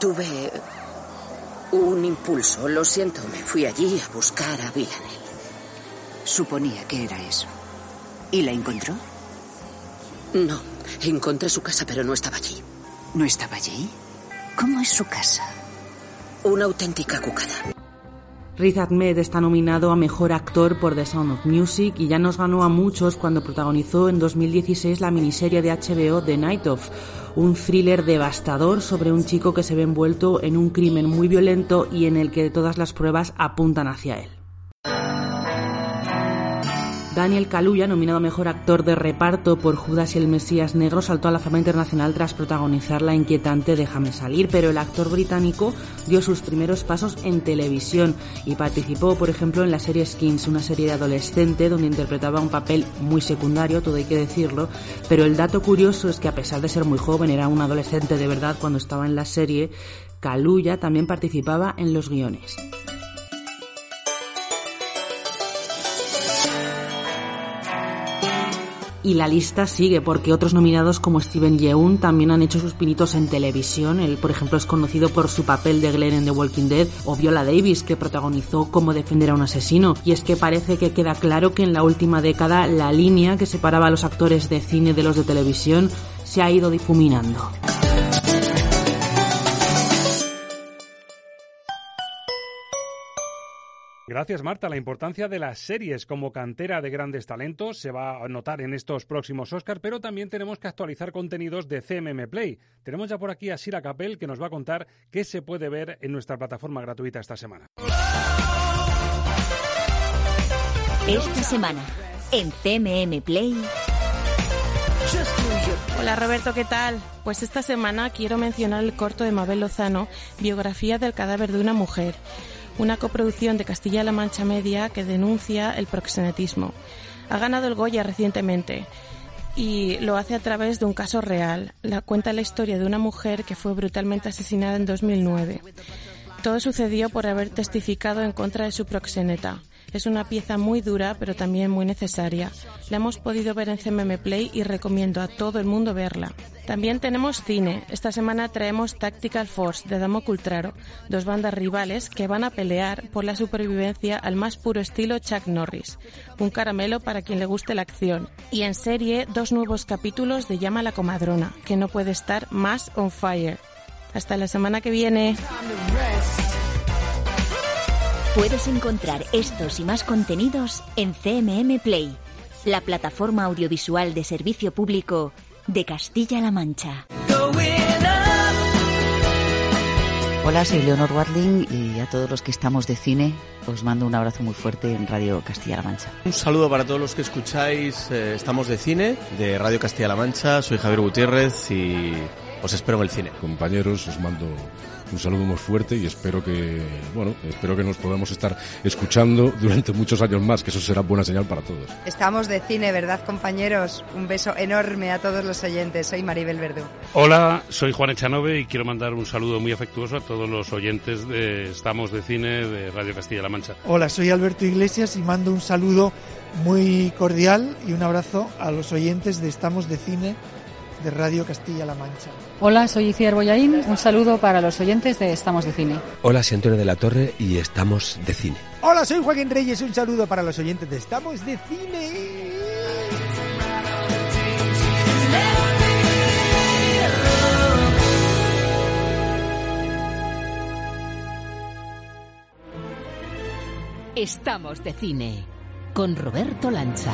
Tuve un impulso, lo siento, me fui allí a buscar a Villanelle. Suponía que era eso. ¿Y la encontró? No, encontré su casa, pero no estaba allí. ¿No estaba allí? ¿Cómo es su casa? Una auténtica cucada. Riz Ahmed está nominado a Mejor Actor por The Sound of Music y ya nos ganó a muchos cuando protagonizó en 2016 la miniserie de HBO The Night Of, un thriller devastador sobre un chico que se ve envuelto en un crimen muy violento y en el que todas las pruebas apuntan hacia él. Daniel Kaluuya, nominado a Mejor Actor de Reparto por Judas y el Mesías Negro, saltó a la fama internacional tras protagonizar la inquietante Déjame salir, pero el actor británico dio sus primeros pasos en televisión y participó, por ejemplo, en la serie Skins, una serie de adolescente donde interpretaba un papel muy secundario, todo hay que decirlo, pero el dato curioso es que a pesar de ser muy joven, era un adolescente de verdad cuando estaba en la serie, Kaluuya también participaba en los guiones. Y la lista sigue, porque otros nominados como Steven Yeun también han hecho sus pinitos en televisión. Él, por ejemplo, es conocido por su papel de Glenn en The Walking Dead, o Viola Davis, que protagonizó Cómo defender a un asesino. Y es que parece que queda claro que en la última década la línea que separaba a los actores de cine de los de televisión se ha ido difuminando. Gracias, Marta. La importancia de las series como cantera de grandes talentos se va a notar en estos próximos Oscars, pero también tenemos que actualizar contenidos de CMM Play. Tenemos ya por aquí a Sira Capel, que nos va a contar qué se puede ver en nuestra plataforma gratuita esta semana. Esta semana, en CMM Play... Hola Roberto, ¿qué tal? Pues esta semana quiero mencionar el corto de Mabel Lozano, Biografía del cadáver de una mujer, una coproducción de Castilla-La Mancha Media que denuncia el proxenetismo. Ha ganado el Goya recientemente y lo hace a través de un caso real. Cuenta la historia de una mujer que fue brutalmente asesinada en 2009. Todo sucedió por haber testificado en contra de su proxeneta. Es una pieza muy dura, pero también muy necesaria. La hemos podido ver en CMM Play y recomiendo a todo el mundo verla. También tenemos cine. Esta semana traemos Tactical Force, de Adamo Cultraro, 2 bandas rivales que van a pelear por la supervivencia al más puro estilo Chuck Norris. Un caramelo para quien le guste la acción. Y en serie, 2 nuevos capítulos de Llama a la Comadrona, que no puede estar más on fire. Hasta la semana que viene. Puedes encontrar estos y más contenidos en CMM Play, la plataforma audiovisual de servicio público de Castilla-La Mancha. Hola, soy Leonor Watling y a todos los que estamos de cine os mando un abrazo muy fuerte en Radio Castilla-La Mancha. Un saludo para todos los que escucháis Estamos de Cine de Radio Castilla-La Mancha. Soy Javier Gutiérrez y os espero en el cine. Compañeros, os mando un saludo muy fuerte y espero que nos podamos estar escuchando durante muchos años más, que eso será buena señal para todos. Estamos de cine, ¿verdad, compañeros? Un beso enorme a todos los oyentes. Soy Maribel Verdú. Hola, soy Juan Echanove y quiero mandar un saludo muy afectuoso a todos los oyentes de Estamos de Cine de Radio Castilla-La Mancha. Hola, soy Alberto Iglesias y mando un saludo muy cordial y un abrazo a los oyentes de Estamos de Cine de Radio Castilla-La Mancha. Hola, soy Iciar Boyaín, un saludo para los oyentes de Estamos de Cine. Hola, soy Antonio de la Torre y Estamos de Cine. Hola, soy Joaquín Reyes, un saludo para los oyentes de Estamos de Cine. Estamos de Cine con Roberto Lancha.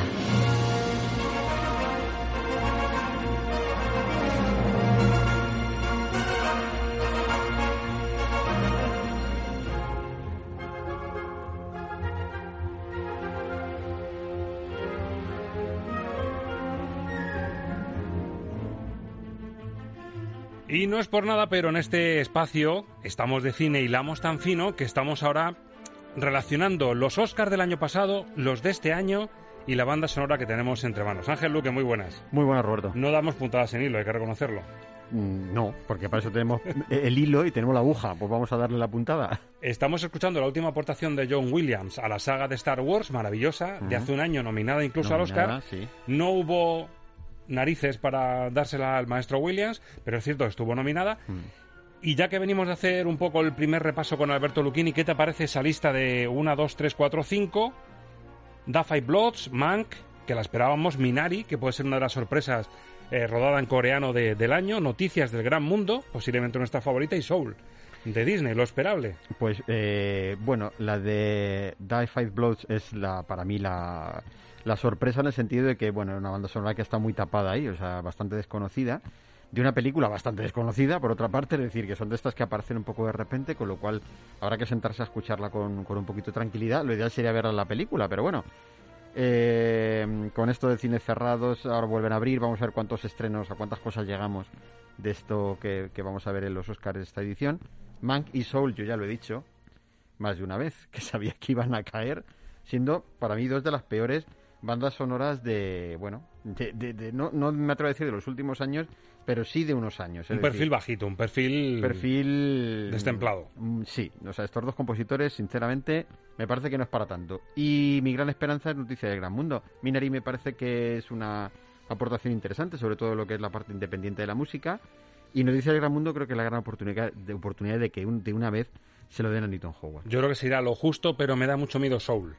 Y no es por nada, pero en este espacio Estamos de Cine hilamos tan fino que estamos ahora relacionando los Oscars del año pasado, los de este año y la banda sonora que tenemos entre manos. Ángel Luque, muy buenas. Muy buenas, Roberto. No damos puntadas en hilo, hay que reconocerlo. No, porque para eso tenemos el hilo y tenemos la aguja, pues vamos a darle la puntada. Estamos escuchando la última aportación de John Williams a la saga de Star Wars, maravillosa, de hace un año, nominada incluso al Oscar. Sí. No hubo narices para dársela al maestro Williams, pero es cierto, estuvo nominada. Y ya que venimos de hacer un poco el primer repaso con Alberto Luquini, ¿qué te parece esa lista de 1, 2, 3, 4, 5? Da Five Bloods, Mank, que la esperábamos, Minari, que puede ser una de las sorpresas, rodada en coreano del año, Noticias del Gran Mundo, posiblemente nuestra favorita, y Soul, de Disney, lo esperable. Pues, la de Die Five Bloods es para mí la sorpresa en el sentido de que, bueno, una banda sonora que está muy tapada ahí, o sea, bastante desconocida, de una película bastante desconocida, por otra parte, es decir, que son de estas que aparecen un poco de repente, con lo cual habrá que sentarse a escucharla con un poquito de tranquilidad. Lo ideal sería verla en la película, pero bueno, con esto de cines cerrados, ahora vuelven a abrir, vamos a ver cuántos estrenos, a cuántas cosas llegamos de esto que vamos a ver en los Oscars de esta edición. Mank y Soul, yo ya lo he dicho más de una vez, que sabía que iban a caer, siendo para mí dos de las peores bandas sonoras no me atrevo a decir de los últimos años, pero sí de unos años. Un perfil bajito, un perfil destemplado. Sí, o sea, estos dos compositores, sinceramente, me parece que no es para tanto. Y mi gran esperanza es Noticias del Gran Mundo. Minari me parece que es una aportación interesante, sobre todo lo que es la parte independiente de la música. Y Noticias del Gran Mundo creo que es la gran oportunidad de que de una vez se lo den a Newton Howard. Yo creo que será lo justo, pero me da mucho miedo Soul.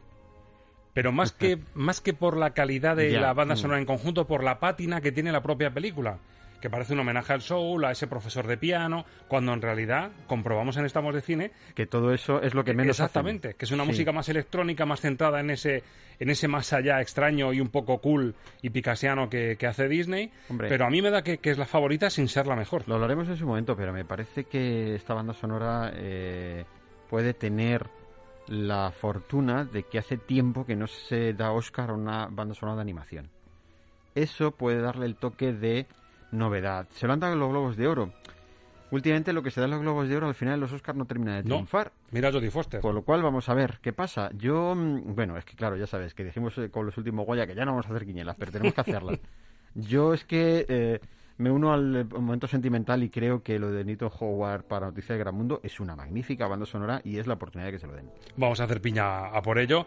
Pero más que por la calidad de la banda sonora en conjunto, por la pátina que tiene la propia película, que parece un homenaje al Soul, a ese profesor de piano, cuando en realidad comprobamos en Estamos de Cine que todo eso es lo que menos exactamente hacen. Que es una música más electrónica, más centrada en ese más allá extraño y un poco cool y picasiano que hace Disney. Hombre, pero a mí me da que es la favorita sin ser la mejor. Lo hablaremos en su momento, pero me parece que esta banda sonora puede tener la fortuna de que hace tiempo que no se da Oscar a una banda sonora de animación. Eso puede darle el toque de novedad. Se lo han dado los Globos de Oro. Últimamente lo que se da en los Globos de Oro al final en los Oscars no termina de triunfar. No. Mira a Jodie Foster. Con lo cual vamos a ver qué pasa. Yo, es que claro, ya sabes, que dijimos con los últimos Goya que ya no vamos a hacer quinielas, pero tenemos que hacerlas. Yo es que me uno al momento sentimental y creo que lo de Newton Howard para Noticias del Gran Mundo es una magnífica banda sonora y es la oportunidad de que se lo den. Vamos a hacer piña a por ello.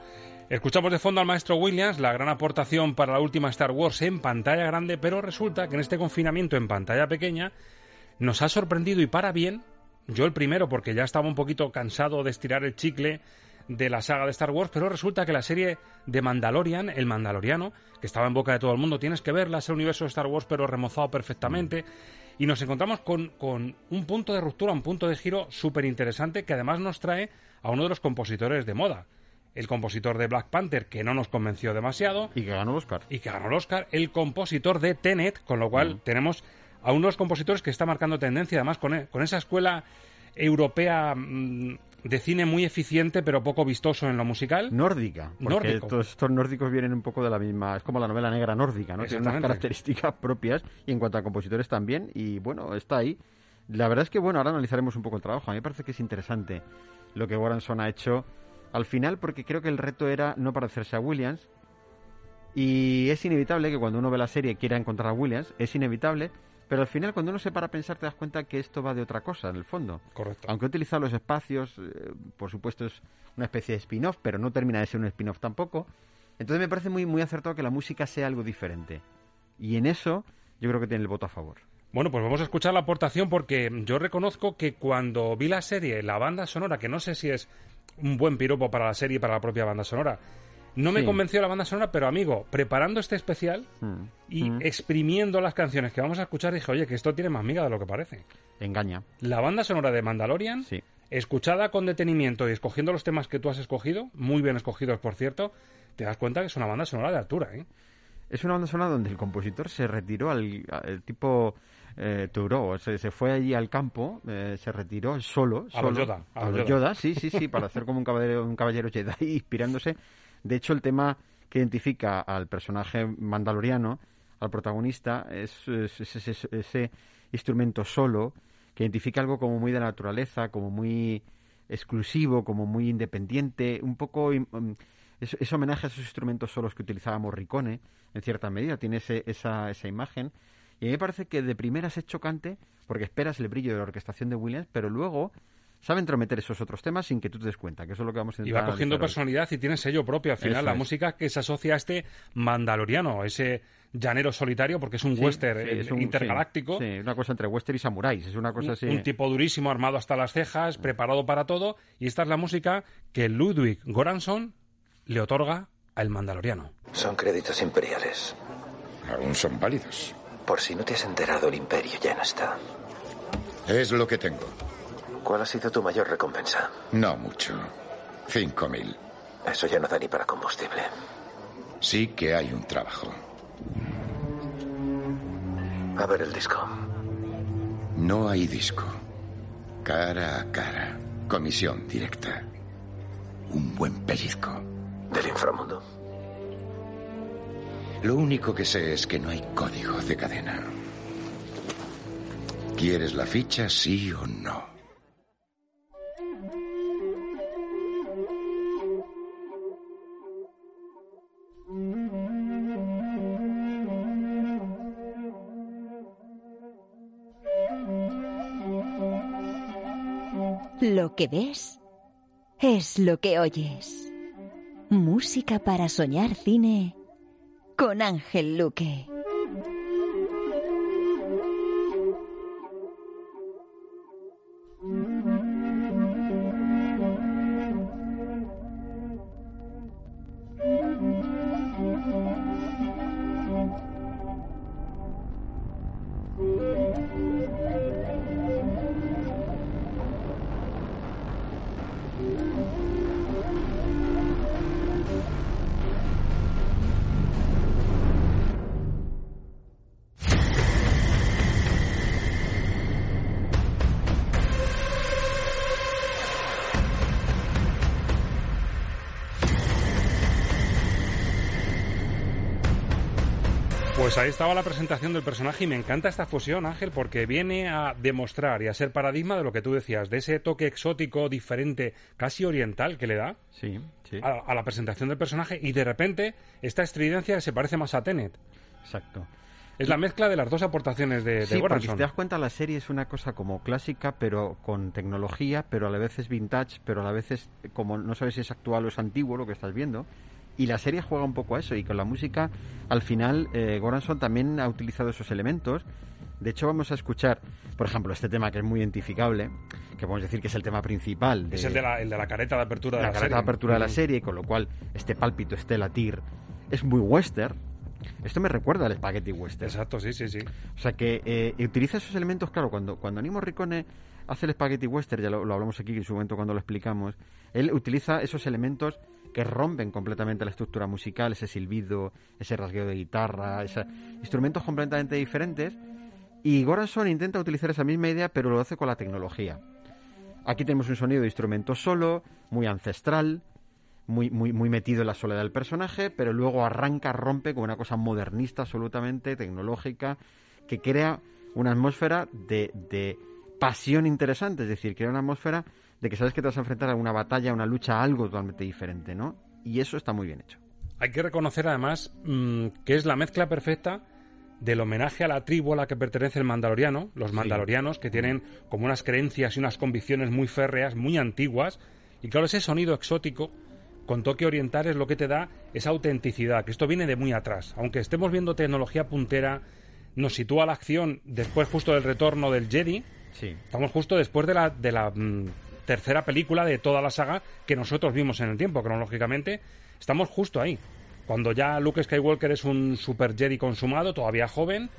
Escuchamos de fondo al maestro Williams, la gran aportación para la última Star Wars en pantalla grande, pero resulta que en este confinamiento en pantalla pequeña nos ha sorprendido y para bien, yo el primero porque ya estaba un poquito cansado de estirar el chicle de la saga de Star Wars, pero resulta que la serie de Mandalorian, El Mandaloriano, que estaba en boca de todo el mundo, tienes que verla, es el universo de Star Wars pero remozado perfectamente, y nos encontramos con un punto de ruptura, un punto de giro súper interesante que además nos trae a uno de los compositores de moda. El compositor de Black Panther, que no nos convenció demasiado. Y que ganó el Oscar. El compositor de Tenet, con lo cual tenemos a unos compositores que está marcando tendencia, además con esa escuela europea de cine muy eficiente pero poco vistoso en lo musical. Nórdica, porque todos estos nórdicos vienen un poco de la misma... Es como la novela negra nórdica, ¿no? Tiene unas características propias y en cuanto a compositores también, y bueno, está ahí. La verdad es que, bueno, ahora analizaremos un poco el trabajo. A mí me parece que es interesante lo que Warrenson ha hecho al final, porque creo que el reto era no parecerse a Williams, y es inevitable que cuando uno ve la serie quiera encontrar a Williams, es inevitable, pero al final cuando uno se para a pensar te das cuenta que esto va de otra cosa en el fondo. Correcto. Aunque he utilizado los espacios, por supuesto es una especie de spin-off, pero no termina de ser un spin-off tampoco. Entonces me parece muy, muy acertado que la música sea algo diferente, y en eso yo creo que tiene el voto a favor. Bueno, pues vamos a escuchar la aportación, porque yo reconozco que cuando vi la serie, la banda sonora, que no sé si es un buen piropo para la serie y para la propia banda sonora, no me convenció la banda sonora, pero amigo, preparando este especial y exprimiendo las canciones que vamos a escuchar, dije, oye, que esto tiene más miga de lo que parece. Engaña. La banda sonora de Mandalorian, sí, escuchada con detenimiento y escogiendo los temas que tú has escogido, muy bien escogidos por cierto, te das cuenta que es una banda sonora de altura, ¿eh? Es una banda sonora donde el compositor se retiró al tipo... Touró, se fue allí al campo, se retiró solo a los Yoda, sí, para hacer como un caballero Jedi, inspirándose. De hecho, el tema que identifica al personaje mandaloriano, al protagonista, es ese instrumento solo, que identifica algo como muy de la naturaleza, como muy exclusivo, como muy independiente, un poco... Es homenaje a esos instrumentos solos que utilizaba Morricone, en cierta medida, tiene esa imagen. Y a mí me parece que de primeras es chocante, porque esperas el brillo de la orquestación de Williams, pero luego sabe entrometer esos otros temas sin que tú te des cuenta, que eso es lo que vamos a intentar. Y va cogiendo personalidad y tiene sello propio al final, eso la es. Música que se asocia a este mandaloriano, ese llanero solitario, porque es un western intergaláctico. Sí, una cosa entre western y samuráis, es una cosa así. Un tipo durísimo, armado hasta las cejas, preparado para todo, y esta es la música que Ludwig Göransson le otorga al mandaloriano. Son créditos imperiales. Aún son válidos. Por si no te has enterado, el imperio ya no está. Es lo que tengo. ¿Cuál ha sido tu mayor recompensa? No mucho. 5.000. Eso ya no da ni para combustible. Sí que hay un trabajo. A ver el disco. No hay disco. Cara a cara. Comisión directa. Un buen pellizco. ¿Del inframundo? Lo único que sé es que no hay código de cadena. ¿Quieres la ficha, sí o no? Lo que ves es lo que oyes. Música para soñar cine... con Ángel Luque. Pues ahí estaba la presentación del personaje, y me encanta esta fusión, Ángel, porque viene a demostrar y a ser paradigma de lo que tú decías, de ese toque exótico, diferente, casi oriental que le da a la presentación del personaje, y de repente esta estridencia se parece más a Tenet. Exacto. Es la mezcla de las dos aportaciones de Göransson. Sí, porque si te das cuenta, la serie es una cosa como clásica, pero con tecnología, pero a la vez es vintage, pero a la vez es como no sabes si es actual o es antiguo lo que estás viendo. Y la serie juega un poco a eso, y con la música al final Göransson también ha utilizado esos elementos. De hecho, vamos a escuchar, por ejemplo, este tema que es muy identificable, que podemos decir que es el tema principal de, es el de la careta de apertura de la serie. La careta de apertura de la serie, con lo cual este pálpito, este latir es muy western. Esto me recuerda al spaghetti western. Exacto, sí. O sea que utiliza esos elementos, claro, cuando Nimo Ricone hace el spaghetti western, ya lo hablamos aquí en su momento cuando lo explicamos, él utiliza esos elementos que rompen completamente la estructura musical, ese silbido, ese rasgueo de guitarra, instrumentos completamente diferentes, y Göransson intenta utilizar esa misma idea, pero lo hace con la tecnología. Aquí tenemos un sonido de instrumento solo, muy ancestral, muy metido en la soledad del personaje, pero luego arranca, rompe con una cosa modernista absolutamente, tecnológica, que crea una atmósfera de pasión interesante, es decir, crea una atmósfera de que sabes que te vas a enfrentar a una batalla, a una lucha, a algo totalmente diferente, ¿no? Y eso está muy bien hecho. Hay que reconocer además que es la mezcla perfecta del homenaje a la tribu a la que pertenece el mandaloriano, los mandalorianos, sí, que tienen como unas creencias y unas convicciones muy férreas, muy antiguas, y claro, ese sonido exótico con toque oriental es lo que te da esa autenticidad, que esto viene de muy atrás. Aunque estemos viendo tecnología puntera, nos sitúa la acción después justo del retorno del Jedi, sí, estamos justo después de la tercera película de toda la saga que nosotros vimos en el tiempo, cronológicamente, estamos justo ahí. Cuando ya Luke Skywalker es un super Jedi consumado, todavía joven,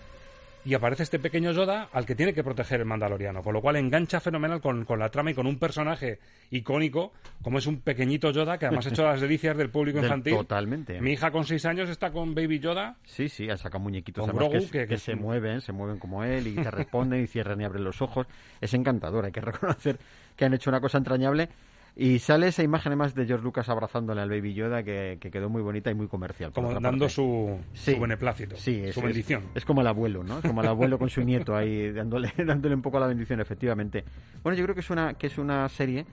y aparece este pequeño Yoda al que tiene que proteger el mandaloriano, con lo cual engancha fenomenal con la trama y con un personaje icónico como es un pequeñito Yoda que además ha hecho las delicias del público infantil. Totalmente. Mi hija con 6 años está con Baby Yoda. Sí, sí, ha sacado muñequitos además Grogu, que se mueven como él y te responden y cierran y abren los ojos. Es encantador, hay que reconocer que han hecho una cosa entrañable. Y sale esa imagen además de George Lucas abrazándole al Baby Yoda que quedó muy bonita y muy comercial. Como dando su beneplácito, su bendición. Es como el abuelo, ¿no? Es como el abuelo con su nieto ahí dándole un poco la bendición, efectivamente. Bueno, yo creo que es una serie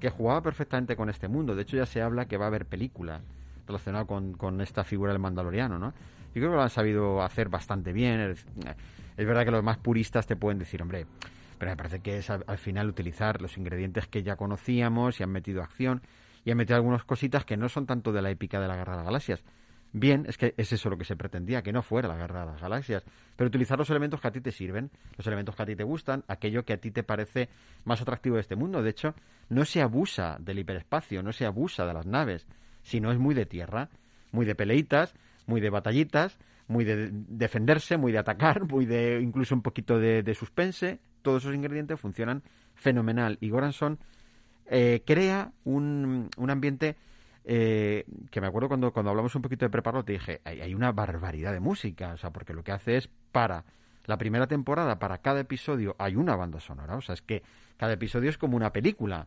que jugaba perfectamente con este mundo. De hecho, ya se habla que va a haber película relacionada con esta figura del mandaloriano, ¿no? Yo creo que lo han sabido hacer bastante bien. Es verdad que los más puristas te pueden decir, hombre... Pero me parece que es al final utilizar los ingredientes que ya conocíamos y han metido acción y han metido algunas cositas que no son tanto de la épica de la Guerra de las Galaxias. Bien, es que es eso lo que se pretendía, que no fuera la Guerra de las Galaxias, pero utilizar los elementos que a ti te sirven, los elementos que a ti te gustan, aquello que a ti te parece más atractivo de este mundo. De hecho, no se abusa del hiperespacio, no se abusa de las naves, sino es muy de tierra, muy de peleitas, muy de batallitas, muy de defenderse, muy de atacar, muy de incluso un poquito de suspense. Todos esos ingredientes funcionan fenomenal. Y Goranson crea un ambiente que me acuerdo cuando hablamos un poquito de preparado, te dije, hay una barbaridad de música, o sea, porque lo que hace es para la primera temporada, para cada episodio hay una banda sonora, o sea, es que cada episodio es como una película,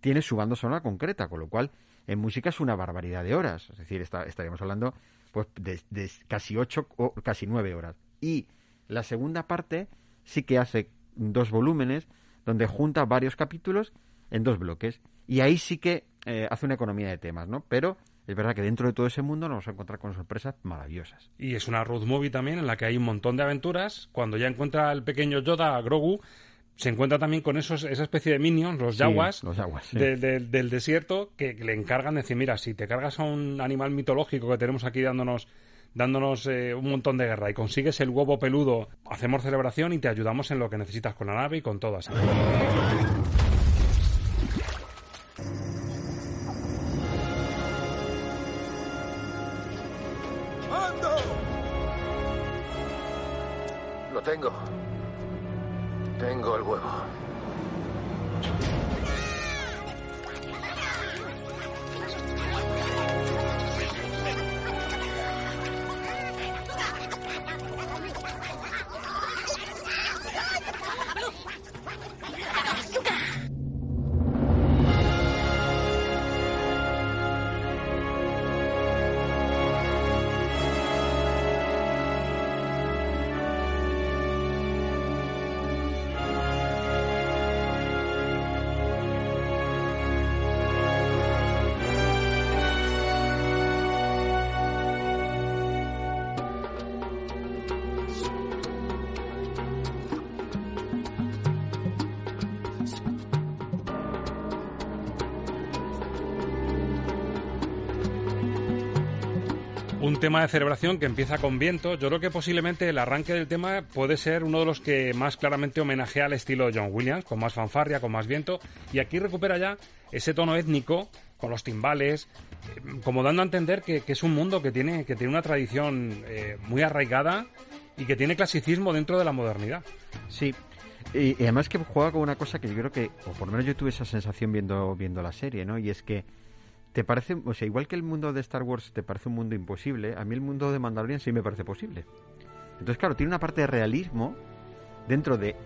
tiene su banda sonora concreta, con lo cual en música es una barbaridad de horas, es decir, estaríamos hablando pues de casi 8 o casi 9 horas. Y la segunda parte sí que hace 2 volúmenes, donde junta varios capítulos en 2 bloques. Y ahí sí que hace una economía de temas, ¿no? Pero es verdad que dentro de todo ese mundo nos vamos a encontrar con sorpresas maravillosas. Y es una road movie también en la que hay un montón de aventuras. Cuando ya encuentra el pequeño Yoda, Grogu, se encuentra también con esa especie de minions, los yaguas, sí, sí, del desierto, que le encargan de decir, mira, si te cargas a un animal mitológico que tenemos aquí dándonos un montón de guerra y consigues el huevo peludo, hacemos celebración y te ayudamos en lo que necesitas con la nave y con todo así. ¡Mando! Lo tengo. Tengo el huevo. Un tema de celebración que empieza con viento. Yo creo que posiblemente el arranque del tema puede ser uno de los que más claramente homenajea al estilo John Williams, con más fanfarria, con más viento, y aquí recupera ya ese tono étnico con los timbales, como dando a entender que es un mundo que tiene una tradición muy arraigada y que tiene clasicismo dentro de la modernidad. Sí, y además que juega con una cosa que yo creo que, o por lo menos yo tuve esa sensación viendo la serie, ¿no? Y es que te parece, o sea, igual que el mundo de Star Wars te parece un mundo imposible, a mí el mundo de Mandalorian sí me parece posible. Entonces, claro, tiene una parte de realismo dentro de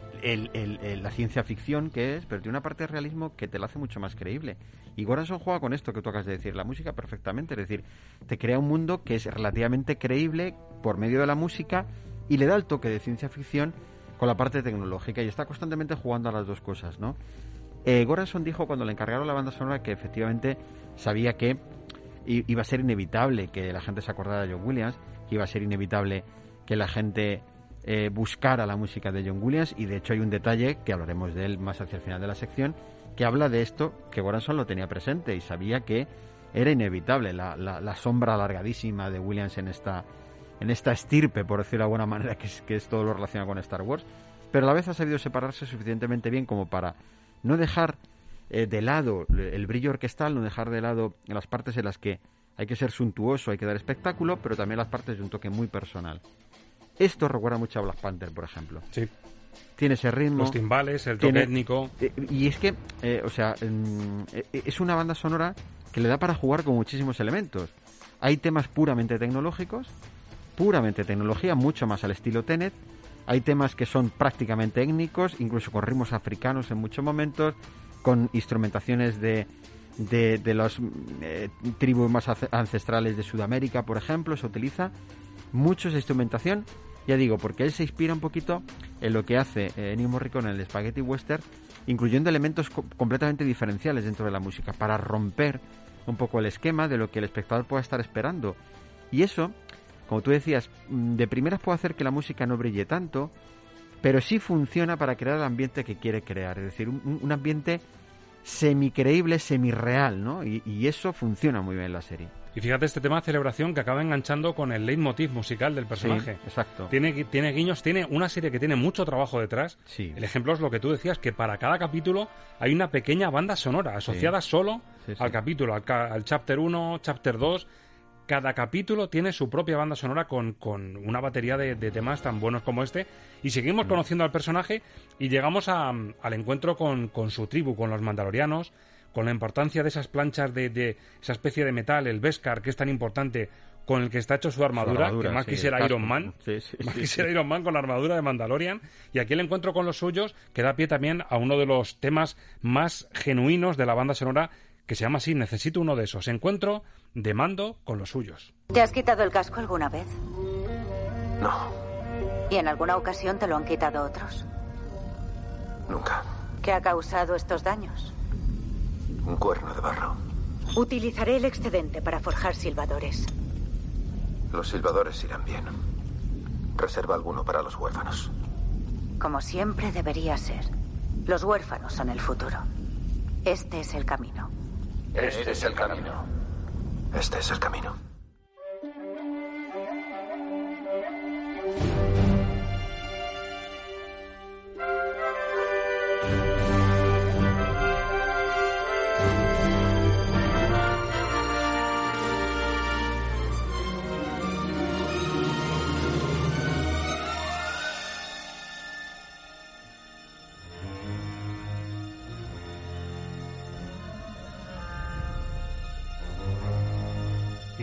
la ciencia ficción que es, pero tiene una parte de realismo que te la hace mucho más creíble. Y Goranson juega con esto que tú acabas de decir, la música, perfectamente. Es decir, te crea un mundo que es relativamente creíble por medio de la música y le da el toque de ciencia ficción con la parte tecnológica, y está constantemente jugando a las dos cosas, ¿no? Goranson dijo cuando le encargaron la banda sonora que efectivamente sabía que iba a ser inevitable que la gente se acordara de John Williams, que iba a ser inevitable que la gente buscara la música de John Williams, y de hecho hay un detalle que hablaremos de él más hacia el final de la sección que habla de esto, que Goranson lo tenía presente y sabía que era inevitable la sombra alargadísima de Williams en esta estirpe, por decirlo de alguna manera, que es todo lo relacionado con Star Wars, pero a la vez ha sabido separarse suficientemente bien como para no dejar de lado el brillo orquestal, no dejar de lado las partes en las que hay que ser suntuoso, hay que dar espectáculo, pero también las partes de un toque muy personal. Esto recuerda mucho a Black Panther, por ejemplo. Sí. Tiene ese ritmo. Los timbales, el toque étnico. Y es que, es una banda sonora que le da para jugar con muchísimos elementos. Hay temas puramente tecnológicos, puramente tecnología, mucho más al estilo Tenet. Hay temas que son prácticamente étnicos, incluso con ritmos africanos en muchos momentos, con instrumentaciones de las tribus más ancestrales de Sudamérica, por ejemplo. Se utiliza mucho esa instrumentación, ya digo, porque él se inspira un poquito en lo que hace Ennio Morricone en el Spaghetti Western, incluyendo elementos completamente diferenciales dentro de la música, para romper un poco el esquema de lo que el espectador pueda estar esperando. Y eso, como tú decías, de primeras puede hacer que la música no brille tanto, pero sí funciona para crear el ambiente que quiere crear, es decir, un ambiente semicreíble, semirreal, ¿no? Y eso funciona muy bien en la serie. Y fíjate este tema de celebración que acaba enganchando con el leitmotiv musical del personaje. Sí, exacto. Tiene guiños, tiene una serie que tiene mucho trabajo detrás. Sí. El ejemplo es lo que tú decías, que para cada capítulo hay una pequeña banda sonora asociada solo al capítulo, al chapter 1, chapter 2. Cada capítulo tiene su propia banda sonora con una batería de temas tan buenos como este. Y seguimos conociendo al personaje y llegamos al encuentro con su tribu, con los mandalorianos, con la importancia de esas planchas, de esa especie de metal, el Beskar, que es tan importante, con el que está hecho su armadura que más quisiera Iron Man. Iron Man con la armadura de Mandalorian. Y aquí el encuentro con los suyos, que da pie también a uno de los temas más genuinos de la banda sonora, que se llama así, necesito uno de esos. Encuentro de mando con los suyos. ¿Te has quitado el casco alguna vez? No. ¿Y en alguna ocasión te lo han quitado otros? Nunca. ¿Qué ha causado estos daños? Un cuerno de barro. Utilizaré el excedente para forjar silbadores. Los silbadores irán bien. Reserva alguno para los huérfanos. Como siempre debería ser. Los huérfanos son el futuro. Este es el camino. Este es el camino. Este es el camino.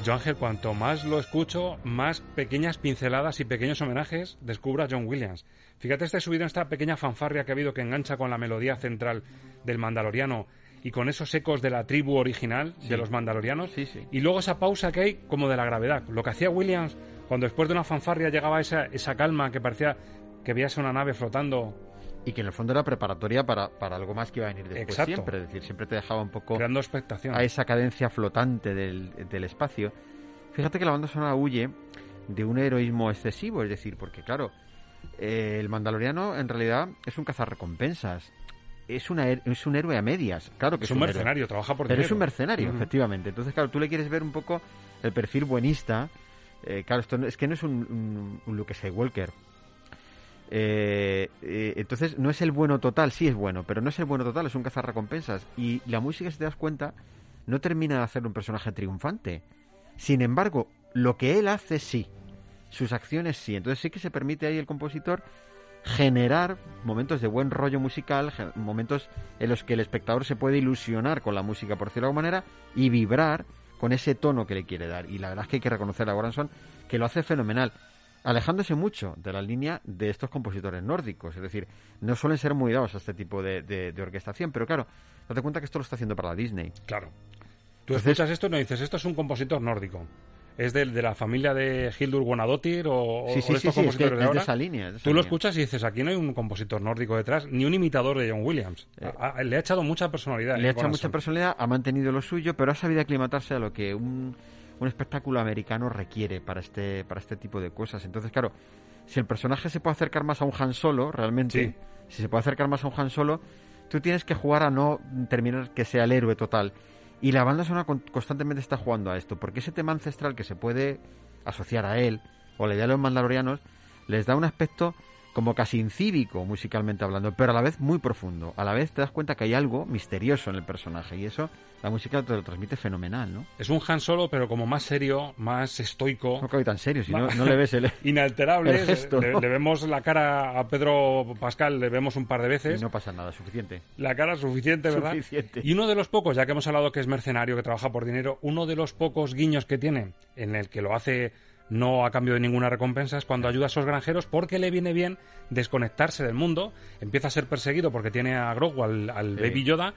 Yo, Ángel, cuanto más lo escucho, más pequeñas pinceladas y pequeños homenajes descubro a John Williams. Fíjate este subido en esta pequeña fanfarria que ha habido que engancha con la melodía central del Mandaloriano y con esos ecos de la tribu original de los Mandalorianos. Sí, sí. Y luego esa pausa que hay como de la gravedad. Lo que hacía Williams cuando después de una fanfarria llegaba esa calma que parecía que veías una nave flotando. Y que en el fondo era preparatoria para algo más que iba a venir después. Exacto. Siempre, es decir, siempre te dejaba un poco creando expectación a esa cadencia flotante del espacio. Fíjate que la banda sonora huye de un heroísmo excesivo, es decir, porque claro, el Mandaloriano en realidad es un cazarrecompensas, es un héroe a medias, claro que es un mercenario, héroe. Trabaja por dinero. Pero es un mercenario, efectivamente. Entonces, claro, tú le quieres ver un poco el perfil buenista. Claro, esto es que no es un Luke Skywalker. Entonces no es el bueno total, sí es bueno, pero no es el bueno total, es un cazarrecompensas. Y la música, si te das cuenta, no termina de hacer un personaje triunfante. Sin embargo, lo que él hace sí, sus acciones sí. Entonces sí que se permite ahí el compositor generar momentos de buen rollo musical, momentos en los que el espectador se puede ilusionar con la música, por decirlo de alguna manera, y vibrar con ese tono que le quiere dar. Y la verdad es que hay que reconocer a Goranson que lo hace fenomenal. alejándose mucho de la línea de estos compositores nórdicos. Es decir, no suelen ser muy dados a este tipo de orquestación, pero claro, date cuenta que esto lo está haciendo para la Disney. Claro. Tú entonces, escuchas esto y no dices, esto es un compositor nórdico. Es de la familia de Hildur Guðnadóttir o estos compositores de ahora. Es de esa línea. Tú lo escuchas y dices, aquí no hay un compositor nórdico detrás, ni un imitador de John Williams. Le ha echado mucha personalidad. Le ha echado mucha personalidad, ha mantenido lo suyo, pero ha sabido aclimatarse a lo que un espectáculo americano requiere para este tipo de cosas. Entonces, claro, si el personaje se puede acercar más a un Han Solo, realmente, sí. Si se puede acercar más a un Han Solo, tú tienes que jugar a no terminar que sea el héroe total. Y la banda sonora constantemente está jugando a esto, porque ese tema ancestral que se puede asociar a él, o la idea de los mandalorianos, les da un aspecto como casi incívico, musicalmente hablando, pero a la vez muy profundo. A la vez te das cuenta que hay algo misterioso en el personaje, y eso la música te lo transmite fenomenal, ¿no? Es un Han Solo, pero como más serio, más estoico. No cabe tan serio, si no le ves el inalterable. El gesto, ¿no? Le vemos la cara a Pedro Pascal, le vemos un par de veces. Y no pasa nada, suficiente. La cara suficiente, ¿verdad? Suficiente. Y uno de los pocos, ya que hemos hablado que es mercenario, que trabaja por dinero, uno de los pocos guiños que tiene, en el que lo hace... no a cambio de ninguna recompensa, es cuando ayuda a esos granjeros, porque le viene bien desconectarse del mundo. Empieza a ser perseguido porque tiene a Grogu, al Baby Yoda,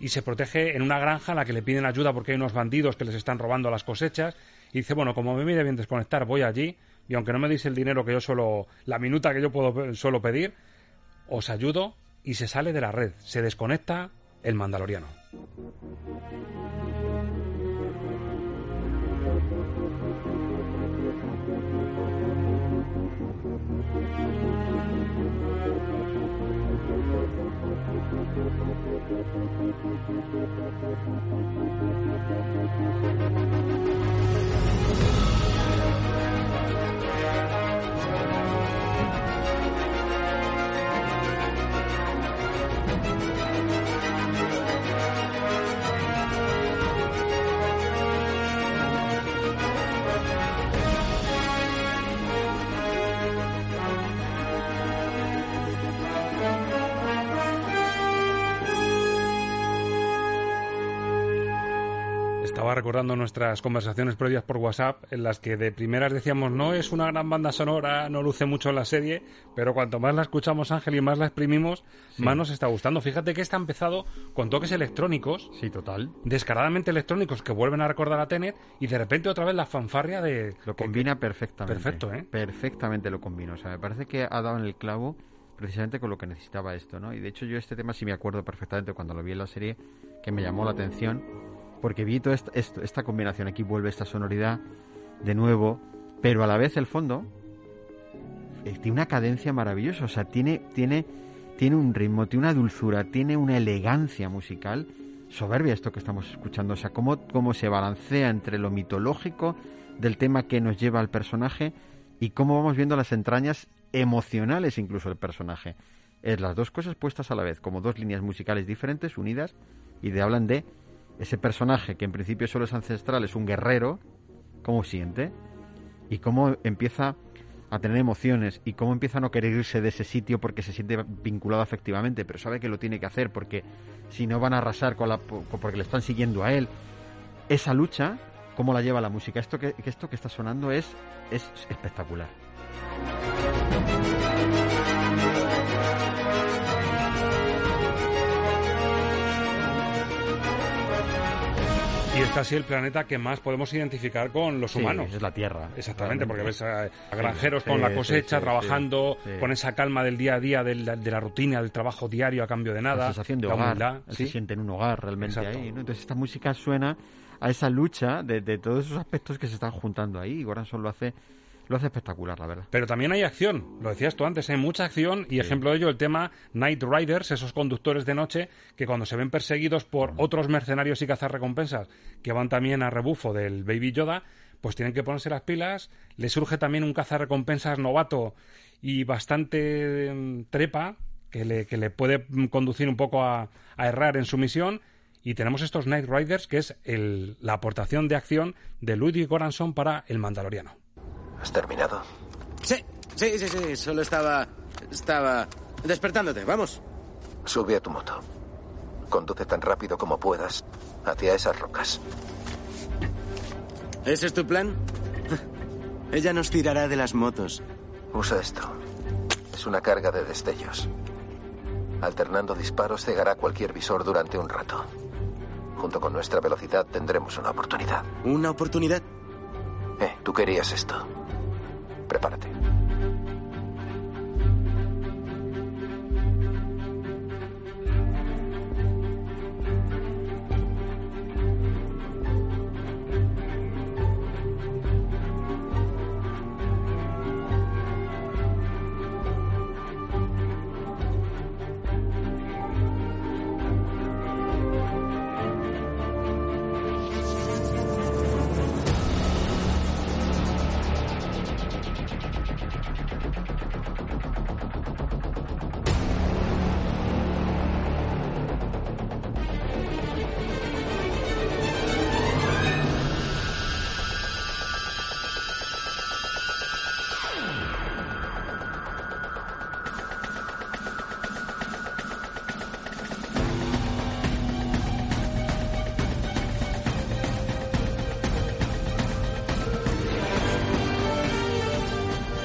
y se protege en una granja a la que le piden ayuda porque hay unos bandidos que les están robando las cosechas. Y dice, bueno, como me viene bien desconectar, voy allí, y aunque no me deis el dinero que yo suelo, la minuta que yo suelo pedir, os ayudo, y se sale de la red. Se desconecta el mandaloriano. Estaba recordando nuestras conversaciones previas por WhatsApp, en las que de primeras decíamos, no es una gran banda sonora, no luce mucho en la serie, pero cuanto más la escuchamos, Ángel, y más la exprimimos, más nos está gustando. Fíjate que está empezado con toques electrónicos, sí, total, descaradamente electrónicos, que vuelven a recordar a Tenet, y de repente otra vez la fanfarria de... Lo combina perfectamente. Perfecto, ¿eh? Perfectamente lo combina. O sea, me parece que ha dado en el clavo precisamente con lo que necesitaba esto, ¿no? Y de hecho yo este tema sí me acuerdo perfectamente cuando lo vi en la serie, que me llamó la atención... porque vi toda esta combinación. Aquí vuelve esta sonoridad de nuevo, pero a la vez el fondo tiene una cadencia maravillosa. O sea, tiene un ritmo, tiene una dulzura, tiene una elegancia musical soberbia esto que estamos escuchando. O sea, cómo se balancea entre lo mitológico del tema que nos lleva al personaje y cómo vamos viendo las entrañas emocionales incluso del personaje. Es las dos cosas puestas a la vez, como dos líneas musicales diferentes, unidas, y te hablan de ese personaje que en principio solo es ancestral, es un guerrero, cómo siente y cómo empieza a tener emociones y cómo empieza a no querer irse de ese sitio porque se siente vinculado afectivamente, pero sabe que lo tiene que hacer porque si no van a arrasar porque le están siguiendo a él. Esa lucha, cómo la lleva la música. Esto que está sonando es espectacular. Y es casi el planeta que más podemos identificar con los humanos. Es la Tierra. Exactamente, porque ves a granjeros con la cosecha, trabajando, con esa calma del día a día, de la rutina, del trabajo diario a cambio de nada. La sensación de hogar, humildad, ¿sí? Se siente en un hogar realmente. Exacto. Ahí, ¿no? Entonces esta música suena a esa lucha de todos esos aspectos que se están juntando ahí. Y Goranson lo hace espectacular, la verdad. Pero también hay acción, lo decías tú antes, hay mucha acción, y ejemplo de ello el tema Night Riders, esos conductores de noche que cuando se ven perseguidos por otros mercenarios y cazarrecompensas que van también a rebufo del Baby Yoda, pues tienen que ponerse las pilas. Le surge también un cazarrecompensas novato y bastante trepa que le puede conducir un poco a errar en su misión. Y tenemos estos Night Riders, que es la aportación de acción de Ludwig Göransson para El Mandaloriano. ¿Has terminado? Sí. Solo estaba despertándote. Vamos. Sube a tu moto. Conduce tan rápido como puedas hacia esas rocas. ¿Ese es tu plan? Ella nos tirará de las motos. Usa esto. Es una carga de destellos. Alternando disparos cegará cualquier visor durante un rato. Junto con nuestra velocidad tendremos una oportunidad. ¿Una oportunidad? Tú querías esto. Prepárate.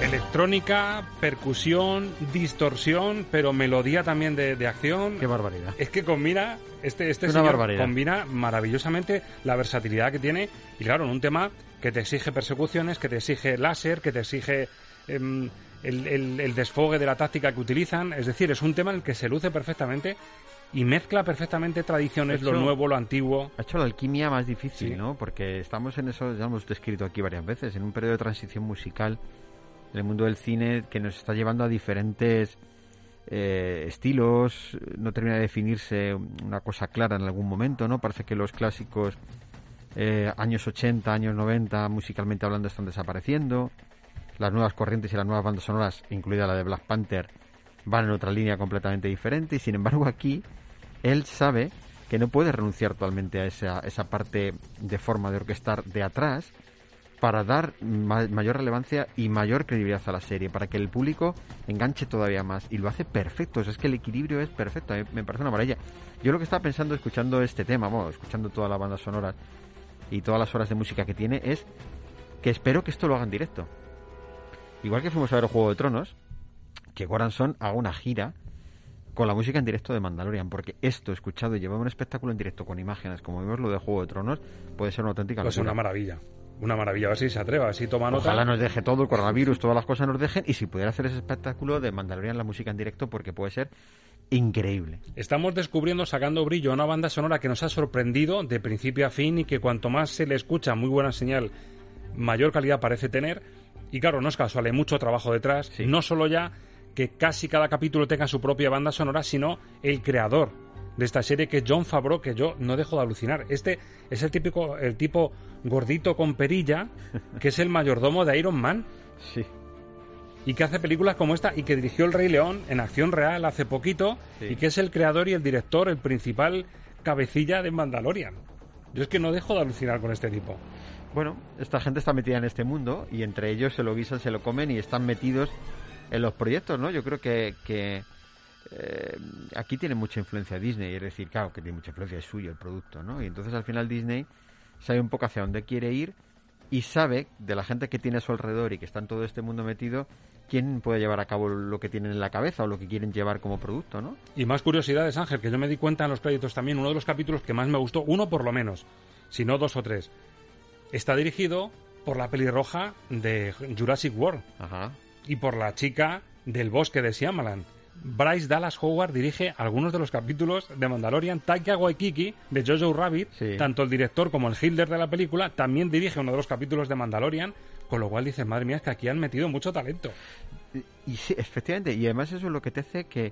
Electrónica, percusión, distorsión, pero melodía también de acción. ¡Qué barbaridad! Es que combina, este señor barbaridad. Combina maravillosamente la versatilidad que tiene. Y claro, en un tema que te exige persecuciones, que te exige láser, que te exige el desfogue de la táctica que utilizan. Es decir, es un tema en el que se luce perfectamente y mezcla perfectamente tradiciones, lo nuevo, lo antiguo. Ha hecho la alquimia más difícil, sí, ¿no? Porque estamos en eso, ya hemos descrito aquí varias veces, en un periodo de transición musical del mundo del cine que nos está llevando a diferentes estilos. No termina de definirse una cosa clara en algún momento, ¿no? Parece que los clásicos años 80, años 90, musicalmente hablando, están desapareciendo. Las nuevas corrientes y las nuevas bandas sonoras, incluida la de Black Panther, van en otra línea completamente diferente. Y sin embargo aquí él sabe que no puede renunciar totalmente a esa parte de forma de orquestar de atrás, para dar mayor relevancia y mayor credibilidad a la serie, para que el público enganche todavía más. Y lo hace perfecto, o sea, es que el equilibrio es perfecto, me parece una maravilla. Yo lo que estaba pensando escuchando este tema, escuchando toda la banda sonora y todas las horas de música que tiene, es que espero que esto lo hagan directo. Igual que fuimos a ver el Juego de Tronos, que Goranson haga una gira con la música en directo de Mandalorian, porque esto, escuchado y llevado un espectáculo en directo con imágenes, como vimos lo de Juego de Tronos, puede ser una auténtica locura. Pues una maravilla. Una maravilla, a ver si se atreva, a ver si toma nota. Ojalá nos deje todo, el coronavirus, todas las cosas nos dejen, y si pudiera hacer ese espectáculo de Mandalorian, la música en directo, porque puede ser increíble. Estamos descubriendo, sacando brillo a una banda sonora que nos ha sorprendido de principio a fin y que cuanto más se le escucha, muy buena señal, mayor calidad parece tener. Y claro, no es casual, hay mucho trabajo detrás, sí. No solo ya que casi cada capítulo tenga su propia banda sonora, sino el creador de esta serie, que es Jon Favreau, que yo no dejo de alucinar. Este es el tipo gordito con perilla, que es el mayordomo de Iron Man. Sí. Y que hace películas como esta, y que dirigió El Rey León en acción real hace poquito, sí. Y que es el creador y el director, el principal cabecilla de Mandalorian. Yo es que no dejo de alucinar con este tipo. Bueno, esta gente está metida en este mundo, y entre ellos se lo guisan, se lo comen, y están metidos en los proyectos, ¿no? Yo creo que... aquí tiene mucha influencia Disney, es decir, claro que tiene mucha influencia, es suyo el producto, ¿no? Y entonces al final Disney sabe un poco hacia dónde quiere ir y sabe de la gente que tiene a su alrededor y que está en todo este mundo metido, quién puede llevar a cabo lo que tienen en la cabeza o lo que quieren llevar como producto, ¿no? Y más curiosidades, Ángel, que yo me di cuenta en los créditos también, uno de los capítulos que más me gustó, uno por lo menos, si no dos o tres, está dirigido por la pelirroja de Jurassic World. Ajá. Y por la chica del bosque de Shyamalan. Bryce Dallas Howard dirige algunos de los capítulos de Mandalorian. Taika Waititi, de Jojo Rabbit, sí. Tanto el director como el Hilder de la película, también dirige uno de los capítulos de Mandalorian, con lo cual dices, madre mía, es que aquí han metido mucho talento. Y sí, efectivamente, y además eso es lo que te hace que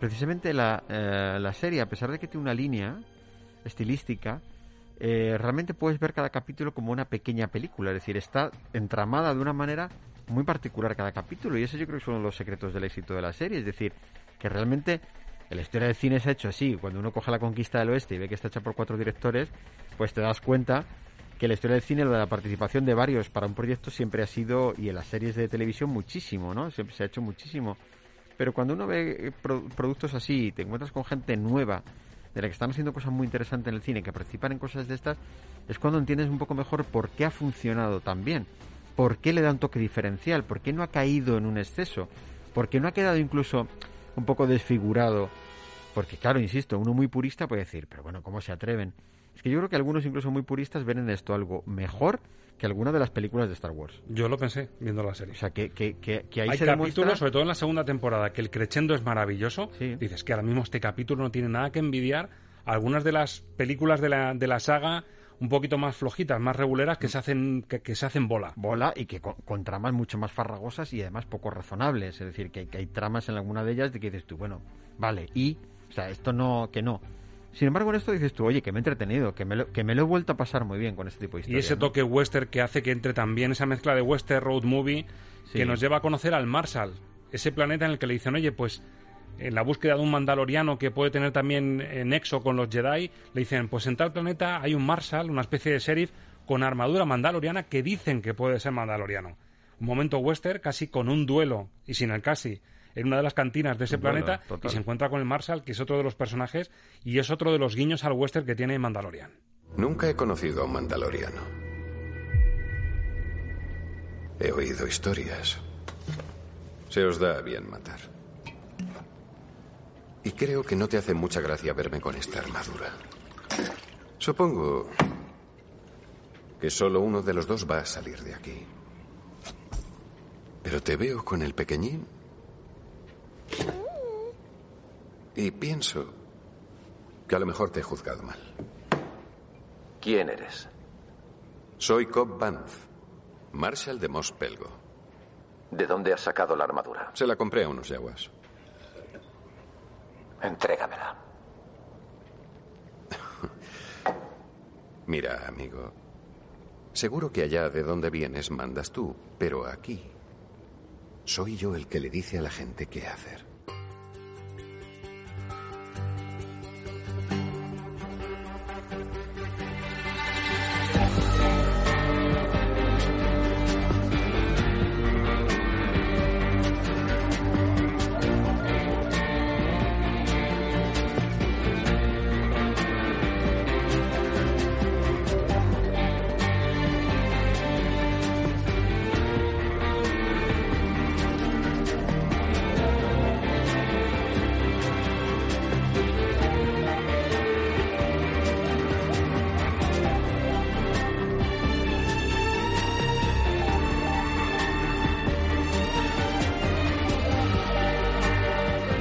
precisamente la serie, a pesar de que tiene una línea estilística, realmente puedes ver cada capítulo como una pequeña película, es decir, está entramada de una manera muy particular cada capítulo, y eso yo creo que es uno de los secretos del éxito de la serie, es decir, que realmente la historia del cine se ha hecho así. Cuando uno coge La Conquista del Oeste y ve que está hecha por 4 directores, pues te das cuenta que la historia del cine, lo de la participación de varios para un proyecto siempre ha sido, y en las series de televisión muchísimo, ¿no? Siempre se ha hecho muchísimo, pero cuando uno ve productos así, te encuentras con gente nueva, de la que están haciendo cosas muy interesantes en el cine, que participan en cosas de estas, es cuando entiendes un poco mejor por qué ha funcionado tan bien. ¿por qué le da un toque diferencial? ¿Por qué no ha caído en un exceso? ¿Por qué no ha quedado incluso un poco desfigurado? Porque claro, insisto, uno muy purista puede decir, pero bueno, ¿cómo se atreven? Es que yo creo que algunos incluso muy puristas ven en esto algo mejor que alguna de las películas de Star Wars. Yo lo pensé viendo la serie. O sea, que ahí hay se capítulos, demuestra... sobre todo en la segunda temporada, que el crescendo es maravilloso. Sí. Dices que ahora mismo este capítulo no tiene nada que envidiar a algunas de las películas de la saga un poquito más flojitas, más reguleras, que se hacen bola. Bola y que con tramas mucho más farragosas y además poco razonables. Es decir, que hay tramas en alguna de ellas de que dices tú, bueno, vale, y... O sea, esto no... que no... Sin embargo, en esto dices tú, oye, que me he entretenido, que me lo he vuelto a pasar muy bien con este tipo de historias. Y ese toque western que hace que entre también esa mezcla de western, road movie, sí, que nos lleva a conocer al Marshall, ese planeta en el que le dicen, oye, pues en la búsqueda de un mandaloriano que puede tener también nexo con los Jedi, le dicen, pues en tal planeta hay un Marshall, una especie de sheriff con armadura mandaloriana que dicen que puede ser mandaloriano. Un momento western casi con un duelo, y sin el casi, en una de las cantinas de ese planeta, total. Y se encuentra con el Marshall, que es otro de los personajes, y es otro de los guiños al western que tiene Mandalorian. Nunca he conocido a un mandaloriano. He oído historias. Se os da bien matar. Y creo que no te hace mucha gracia verme con esta armadura. Supongo que solo uno de los dos va a salir de aquí. Pero te veo con el pequeñín y pienso que a lo mejor te he juzgado mal. ¿Quién eres? Soy Cobb Banff, Marshal de Mos Pelgo. ¿De dónde has sacado la armadura? Se la compré a unos yaguas. Entrégamela. Mira, amigo, seguro que allá de donde vienes mandas tú, pero aquí soy yo el que le dice a la gente qué hacer.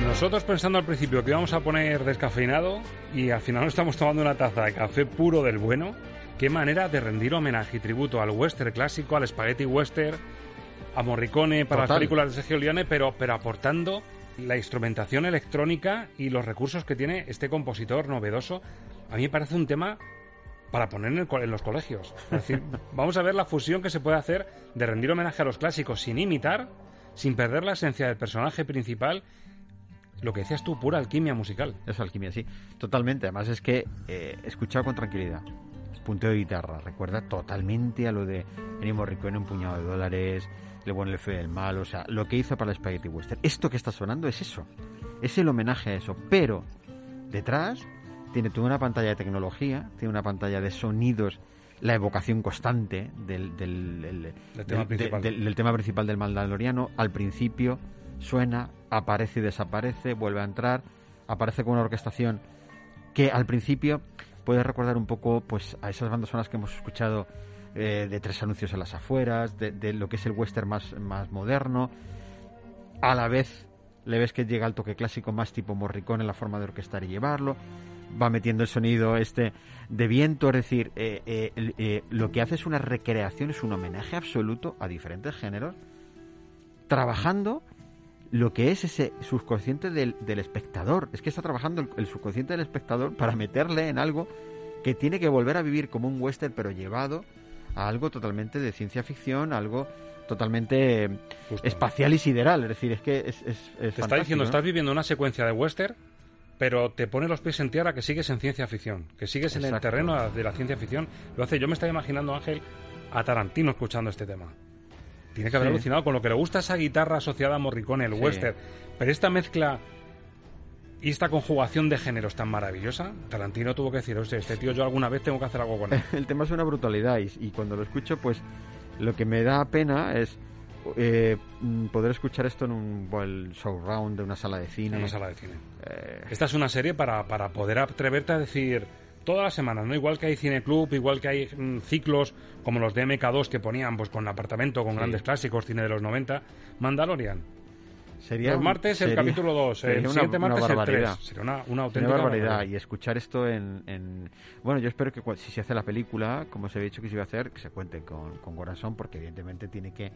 Nosotros pensando al principio que íbamos a poner descafeinado y al final nos estamos tomando una taza de café puro del bueno. Qué manera de rendir homenaje y tributo al western clásico, al spaghetti western, a Morricone para las películas de Sergio Leone, pero aportando la instrumentación electrónica y los recursos que tiene este compositor novedoso. A mí me parece un tema para poner en los colegios. Es decir, vamos a ver la fusión que se puede hacer de rendir homenaje a los clásicos sin imitar, sin perder la esencia del personaje principal. Lo que decías tú, pura alquimia musical. Es alquimia, sí, totalmente. Además es que escuchado con tranquilidad, punteo de guitarra, recuerda totalmente a lo de Ennio Morricone, Un puñado de dólares, Le bueno, le feo y el mal. O sea, lo que hizo para el spaghetti western. Esto que está sonando es eso, es el homenaje a eso. Pero detrás tiene una pantalla de tecnología, tiene una pantalla de sonidos, la evocación constante del tema principal del Mandaloriano. Al principio suena, aparece y desaparece, vuelve a entrar, aparece con una orquestación que al principio puede recordar un poco pues a esas bandas sonoras que hemos escuchado de Tres anuncios a las afueras, de lo que es el western más moderno. A la vez le ves que llega al toque clásico más tipo Morricone en la forma de orquestar y llevarlo, va metiendo el sonido este de viento. Es decir, lo que hace es una recreación, es un homenaje absoluto a diferentes géneros, trabajando lo que es ese subconsciente del espectador. Es que está trabajando el subconsciente del espectador para meterle en algo que tiene que volver a vivir como un western, pero llevado a algo totalmente de ciencia ficción, algo totalmente justo, espacial y sideral. Es decir, es que es te está diciendo, ¿no? Estás viviendo una secuencia de western, pero te pone los pies en tierra, que sigues en ciencia ficción, que sigues en el terreno de la ciencia ficción. Lo hace. Yo me estaba imaginando, Ángel, a Tarantino escuchando este tema. Tiene que haber alucinado con lo que le gusta esa guitarra asociada a Morricone, el western. Pero esta mezcla y esta conjugación de géneros tan maravillosa, Tarantino tuvo que decir, hostia, este tío yo alguna vez tengo que hacer algo con él. El tema es una brutalidad y cuando lo escucho, pues Lo que me da pena es poder escuchar esto en un surround de una sala de cine. Esta es una serie para poder atreverte a decir todas las semanas, ¿no? Igual que hay cineclub, igual que hay ciclos como los de MK2 que ponían pues con Apartamento, con grandes clásicos, cine de los 90, Mandalorian. Los martes el capítulo 2, el siguiente martes el 3. Sería una auténtica barbaridad. Y escuchar esto en... Bueno, yo espero que si se hace la película, como se había dicho que se iba a hacer, que se cuente con Corazón, porque evidentemente tiene que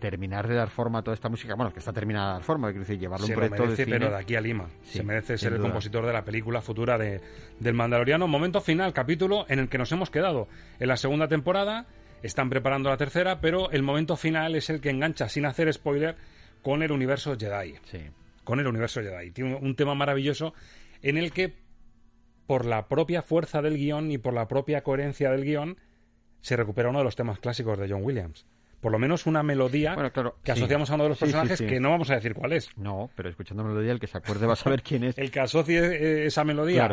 terminar de dar forma a toda esta música. Bueno, que está terminada de dar forma, quiero decir, llevarlo un proyecto de cine. Pero de aquí a Lima. Sí, se merece ser el compositor de la película futura del Mandaloriano. Momento final, capítulo en el que nos hemos quedado. En la segunda temporada... Están preparando la tercera, pero el momento final es el que engancha, sin hacer spoiler, con el universo Jedi. Sí. Con el universo Jedi. Tiene un tema maravilloso en el que, por la propia fuerza del guión y por la propia coherencia del guión, se recupera uno de los temas clásicos de John Williams. Por lo menos una melodía que asociamos a uno de los personajes, que no vamos a decir cuál es. No, pero escuchando la melodía, el que se acuerde va a saber quién es. El que asocie esa melodía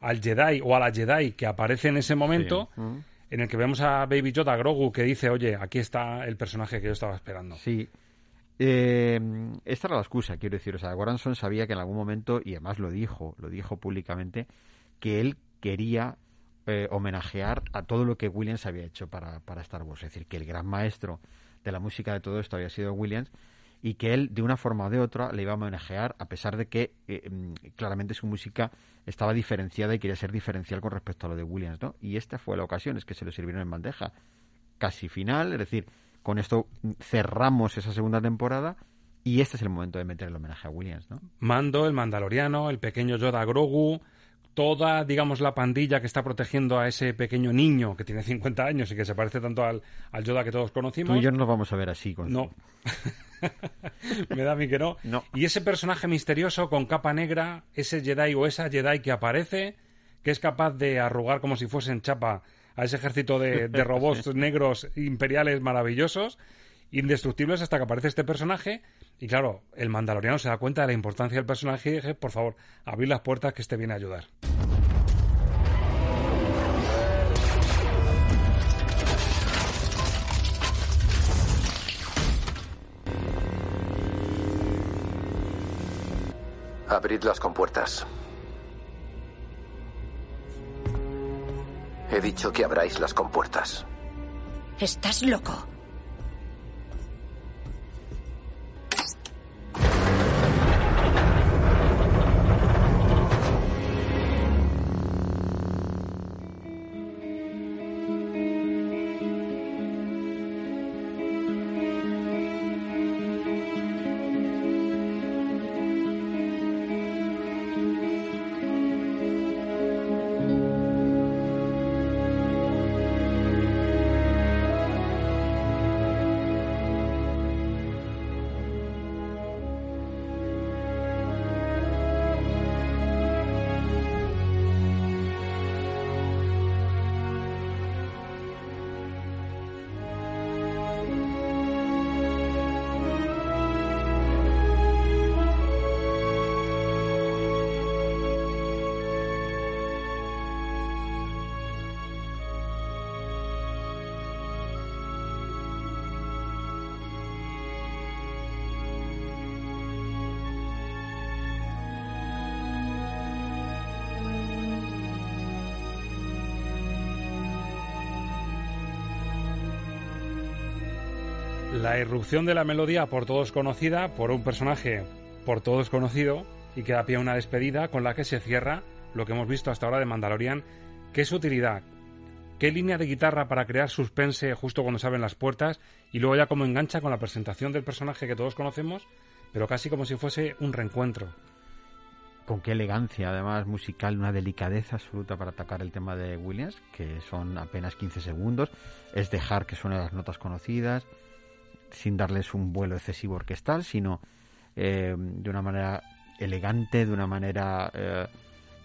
al Jedi o a la Jedi que aparece en ese momento... Sí. Mm. En el que vemos a Baby Yoda, Grogu, que dice, oye, aquí está el personaje que yo estaba esperando. Sí. Esta era la excusa, quiero decir. O sea, Goranson sabía que en algún momento, y además lo dijo públicamente, que él quería homenajear a todo lo que Williams había hecho para Star Wars. Es decir, que el gran maestro de la música de todo esto había sido Williams, y que él, de una forma o de otra, le iba a homenajear, a pesar de que claramente su música estaba diferenciada y quería ser diferencial con respecto a lo de Williams, ¿no? Y esta fue la ocasión, es que se lo sirvieron en bandeja casi final, es decir, con esto cerramos esa segunda temporada y este es el momento de meter el homenaje a Williams, ¿no? Mando, el Mandaloriano, el pequeño Yoda Grogu, toda, digamos, la pandilla que está protegiendo a ese pequeño niño que tiene 50 años y que se parece tanto al Yoda que todos conocimos. Tú y yo no nos vamos a ver así. No. Me da a mí que no. Y ese personaje misterioso con capa negra, ese Jedi o esa Jedi que aparece, que es capaz de arrugar como si fuesen chapa a ese ejército de robots negros imperiales maravillosos, indestructibles, hasta que aparece este personaje. Y claro, el Mandaloriano se da cuenta de la importancia del personaje y dice, por favor, abrid las puertas que este viene a ayudar. Abrid las compuertas. He dicho que abráis las compuertas. ¿Estás loco? La irrupción de la melodía por todos conocida, por un personaje por todos conocido, y que da pie a una despedida con la que se cierra lo que hemos visto hasta ahora de Mandalorian. Qué sutilidad, qué línea de guitarra para crear suspense justo cuando se abren las puertas, y luego ya como engancha con la presentación del personaje que todos conocemos, pero casi como si fuese un reencuentro. Con qué elegancia, además, musical, una delicadeza absoluta para atacar el tema de Williams, que son apenas 15 segundos, es dejar que suenen las notas conocidas, sin darles un vuelo excesivo orquestal, sino de una manera elegante, de una manera...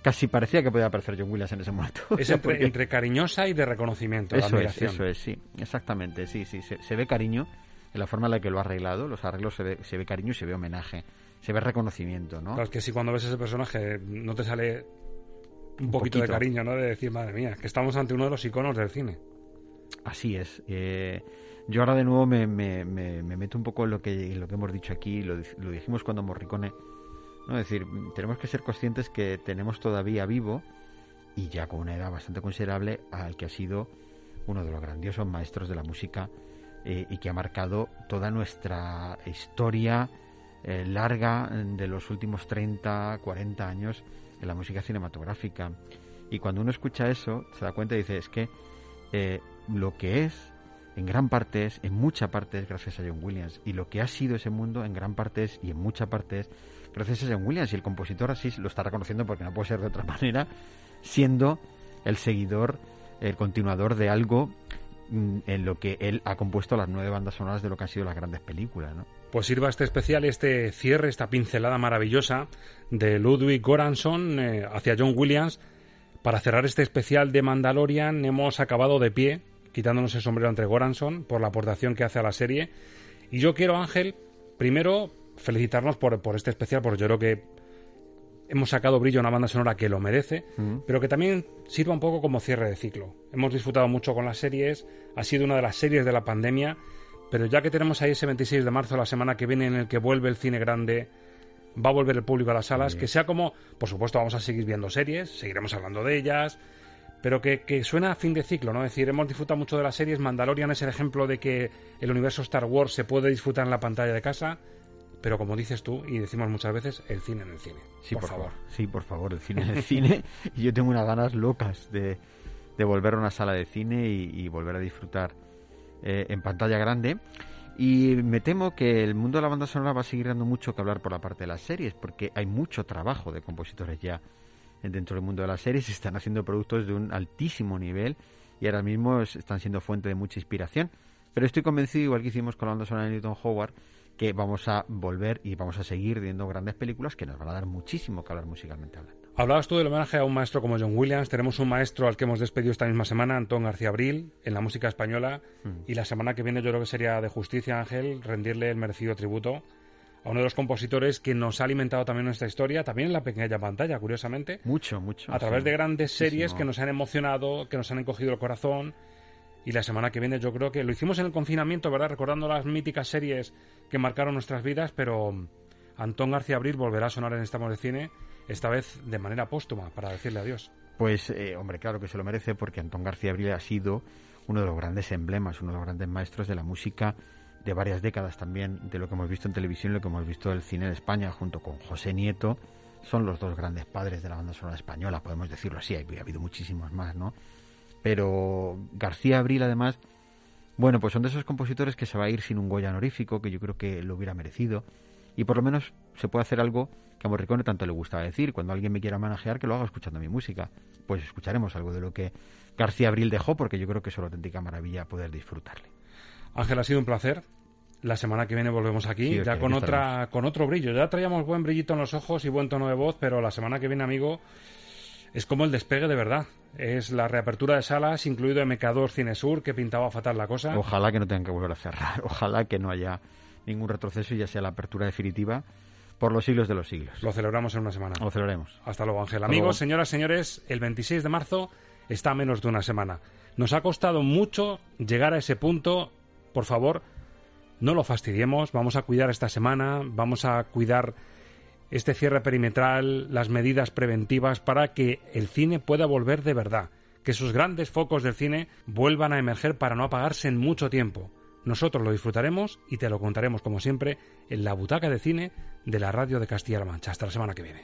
casi parecía que podía aparecer John Williams en ese momento. Es entre cariñosa y de reconocimiento. Eso es, sí. Exactamente, sí. Se ve cariño en la forma en la que lo ha arreglado. Los arreglos se ve cariño y se ve homenaje. Se ve reconocimiento, ¿no? Claro, es que si cuando ves ese personaje no te sale un poquito de cariño, ¿no? De decir, madre mía, que estamos ante uno de los iconos del cine. Así es. Yo ahora de nuevo me meto un poco en lo que hemos dicho aquí, lo dijimos cuando Morricone, ¿no? Es decir, tenemos que ser conscientes que tenemos todavía vivo, y ya con una edad bastante considerable, al que ha sido uno de los grandiosos maestros de la música, y que ha marcado toda nuestra historia larga de los últimos 30, 40 años en la música cinematográfica. Y cuando uno escucha eso, se da cuenta y dice, es que lo que es, en gran parte es, en mucha parte es gracias a John Williams, y lo que ha sido ese mundo, en gran parte es, y en mucha parte es, gracias a John Williams. Y el compositor así lo está reconociendo, porque no puede ser de otra manera, siendo el seguidor, el continuador de algo en lo que él ha compuesto las 9 bandas sonoras de lo que han sido las grandes películas, ¿no? Pues sirva este especial, este cierre, esta pincelada maravillosa de Ludwig Göransson hacia John Williams. Para cerrar este especial de Mandalorian hemos acabado de pie, quitándonos el sombrero ante Göransson por la aportación que hace a la serie. Y yo quiero, Ángel, primero felicitarnos por este especial, porque yo creo que hemos sacado brillo a una banda sonora que lo merece, pero que también sirva un poco como cierre de ciclo. Hemos disfrutado mucho con las series, ha sido una de las series de la pandemia, pero ya que tenemos ahí ese 26 de marzo, la semana que viene, en el que vuelve el cine grande, va a volver el público a las salas, que sea como, por supuesto vamos a seguir viendo series, seguiremos hablando de ellas, pero que suena a fin de ciclo, ¿no? Es decir, hemos disfrutado mucho de las series, Mandalorian es el ejemplo de que el universo Star Wars se puede disfrutar en la pantalla de casa, pero como dices tú, y decimos muchas veces, el cine en el cine. Sí, por favor. Sí, por favor, el cine en el cine. Y yo tengo unas ganas locas de volver a una sala de cine y volver a disfrutar en pantalla grande. Y me temo que el mundo de la banda sonora va a seguir dando mucho que hablar por la parte de las series, porque hay mucho trabajo de compositores ya dentro del mundo de las series. Se están haciendo productos de un altísimo nivel y ahora mismo están siendo fuente de mucha inspiración. Pero estoy convencido, igual que hicimos con la banda sonora de Newton Howard, que vamos a volver y vamos a seguir viendo grandes películas que nos van a dar muchísimo que hablar musicalmente hablando. Hablabas tú del homenaje a un maestro como John Williams. Tenemos un maestro al que hemos despedido esta misma semana, Antón García Abril, en la música española, y la semana que viene yo creo que sería de justicia, Ángel, rendirle el merecido tributo a uno de los compositores que nos ha alimentado también nuestra historia, también en la pequeña pantalla, curiosamente. Mucho. A través de grandes series que nos han emocionado, que nos han encogido el corazón. Y la semana que viene yo creo que lo hicimos en el confinamiento, ¿verdad? Recordando las míticas series que marcaron nuestras vidas, pero Antón García Abril volverá a sonar en Estamos de Cine, esta vez de manera póstuma, para decirle adiós. Pues, hombre, claro que se lo merece, porque Antón García Abril ha sido uno de los grandes emblemas, uno de los grandes maestros de la música de varias décadas también, de lo que hemos visto en televisión y lo que hemos visto del cine en España, junto con José Nieto. Son los dos grandes padres de la banda sonora española, podemos decirlo así, ha habido muchísimos más, ¿no? Pero García Abril, además, bueno, pues son de esos compositores que se va a ir sin un Goya honorífico, que yo creo que lo hubiera merecido, y por lo menos se puede hacer algo que a Morricone tanto le gustaba decir: cuando alguien me quiera homenajear, que lo haga escuchando mi música. Pues escucharemos algo de lo que García Abril dejó, porque yo creo que es una auténtica maravilla poder disfrutarle. Ángel, ha sido un placer. La semana que viene volvemos aquí, sí, ya con otro brillo. Ya traíamos buen brillito en los ojos y buen tono de voz, pero la semana que viene, amigo, es como el despegue de verdad. Es la reapertura de salas, incluido MK2 Cinesur, que pintaba fatal la cosa. Ojalá que no tengan que volver a cerrar. Ojalá que no haya ningún retroceso y ya sea la apertura definitiva por los siglos de los siglos. Lo celebramos en una semana. Lo celebraremos. Hasta luego, Ángel. Amigos, señoras, señores, el 26 de marzo está a menos de una semana. Nos ha costado mucho llegar a ese punto. Por favor, no lo fastidiemos. Vamos a cuidar esta semana. Vamos a cuidar este cierre perimetral, las medidas preventivas para que el cine pueda volver de verdad, que esos grandes focos del cine vuelvan a emerger para no apagarse en mucho tiempo. Nosotros lo disfrutaremos y te lo contaremos, como siempre, en la butaca de cine de la Radio de Castilla-La Mancha. Hasta la semana que viene.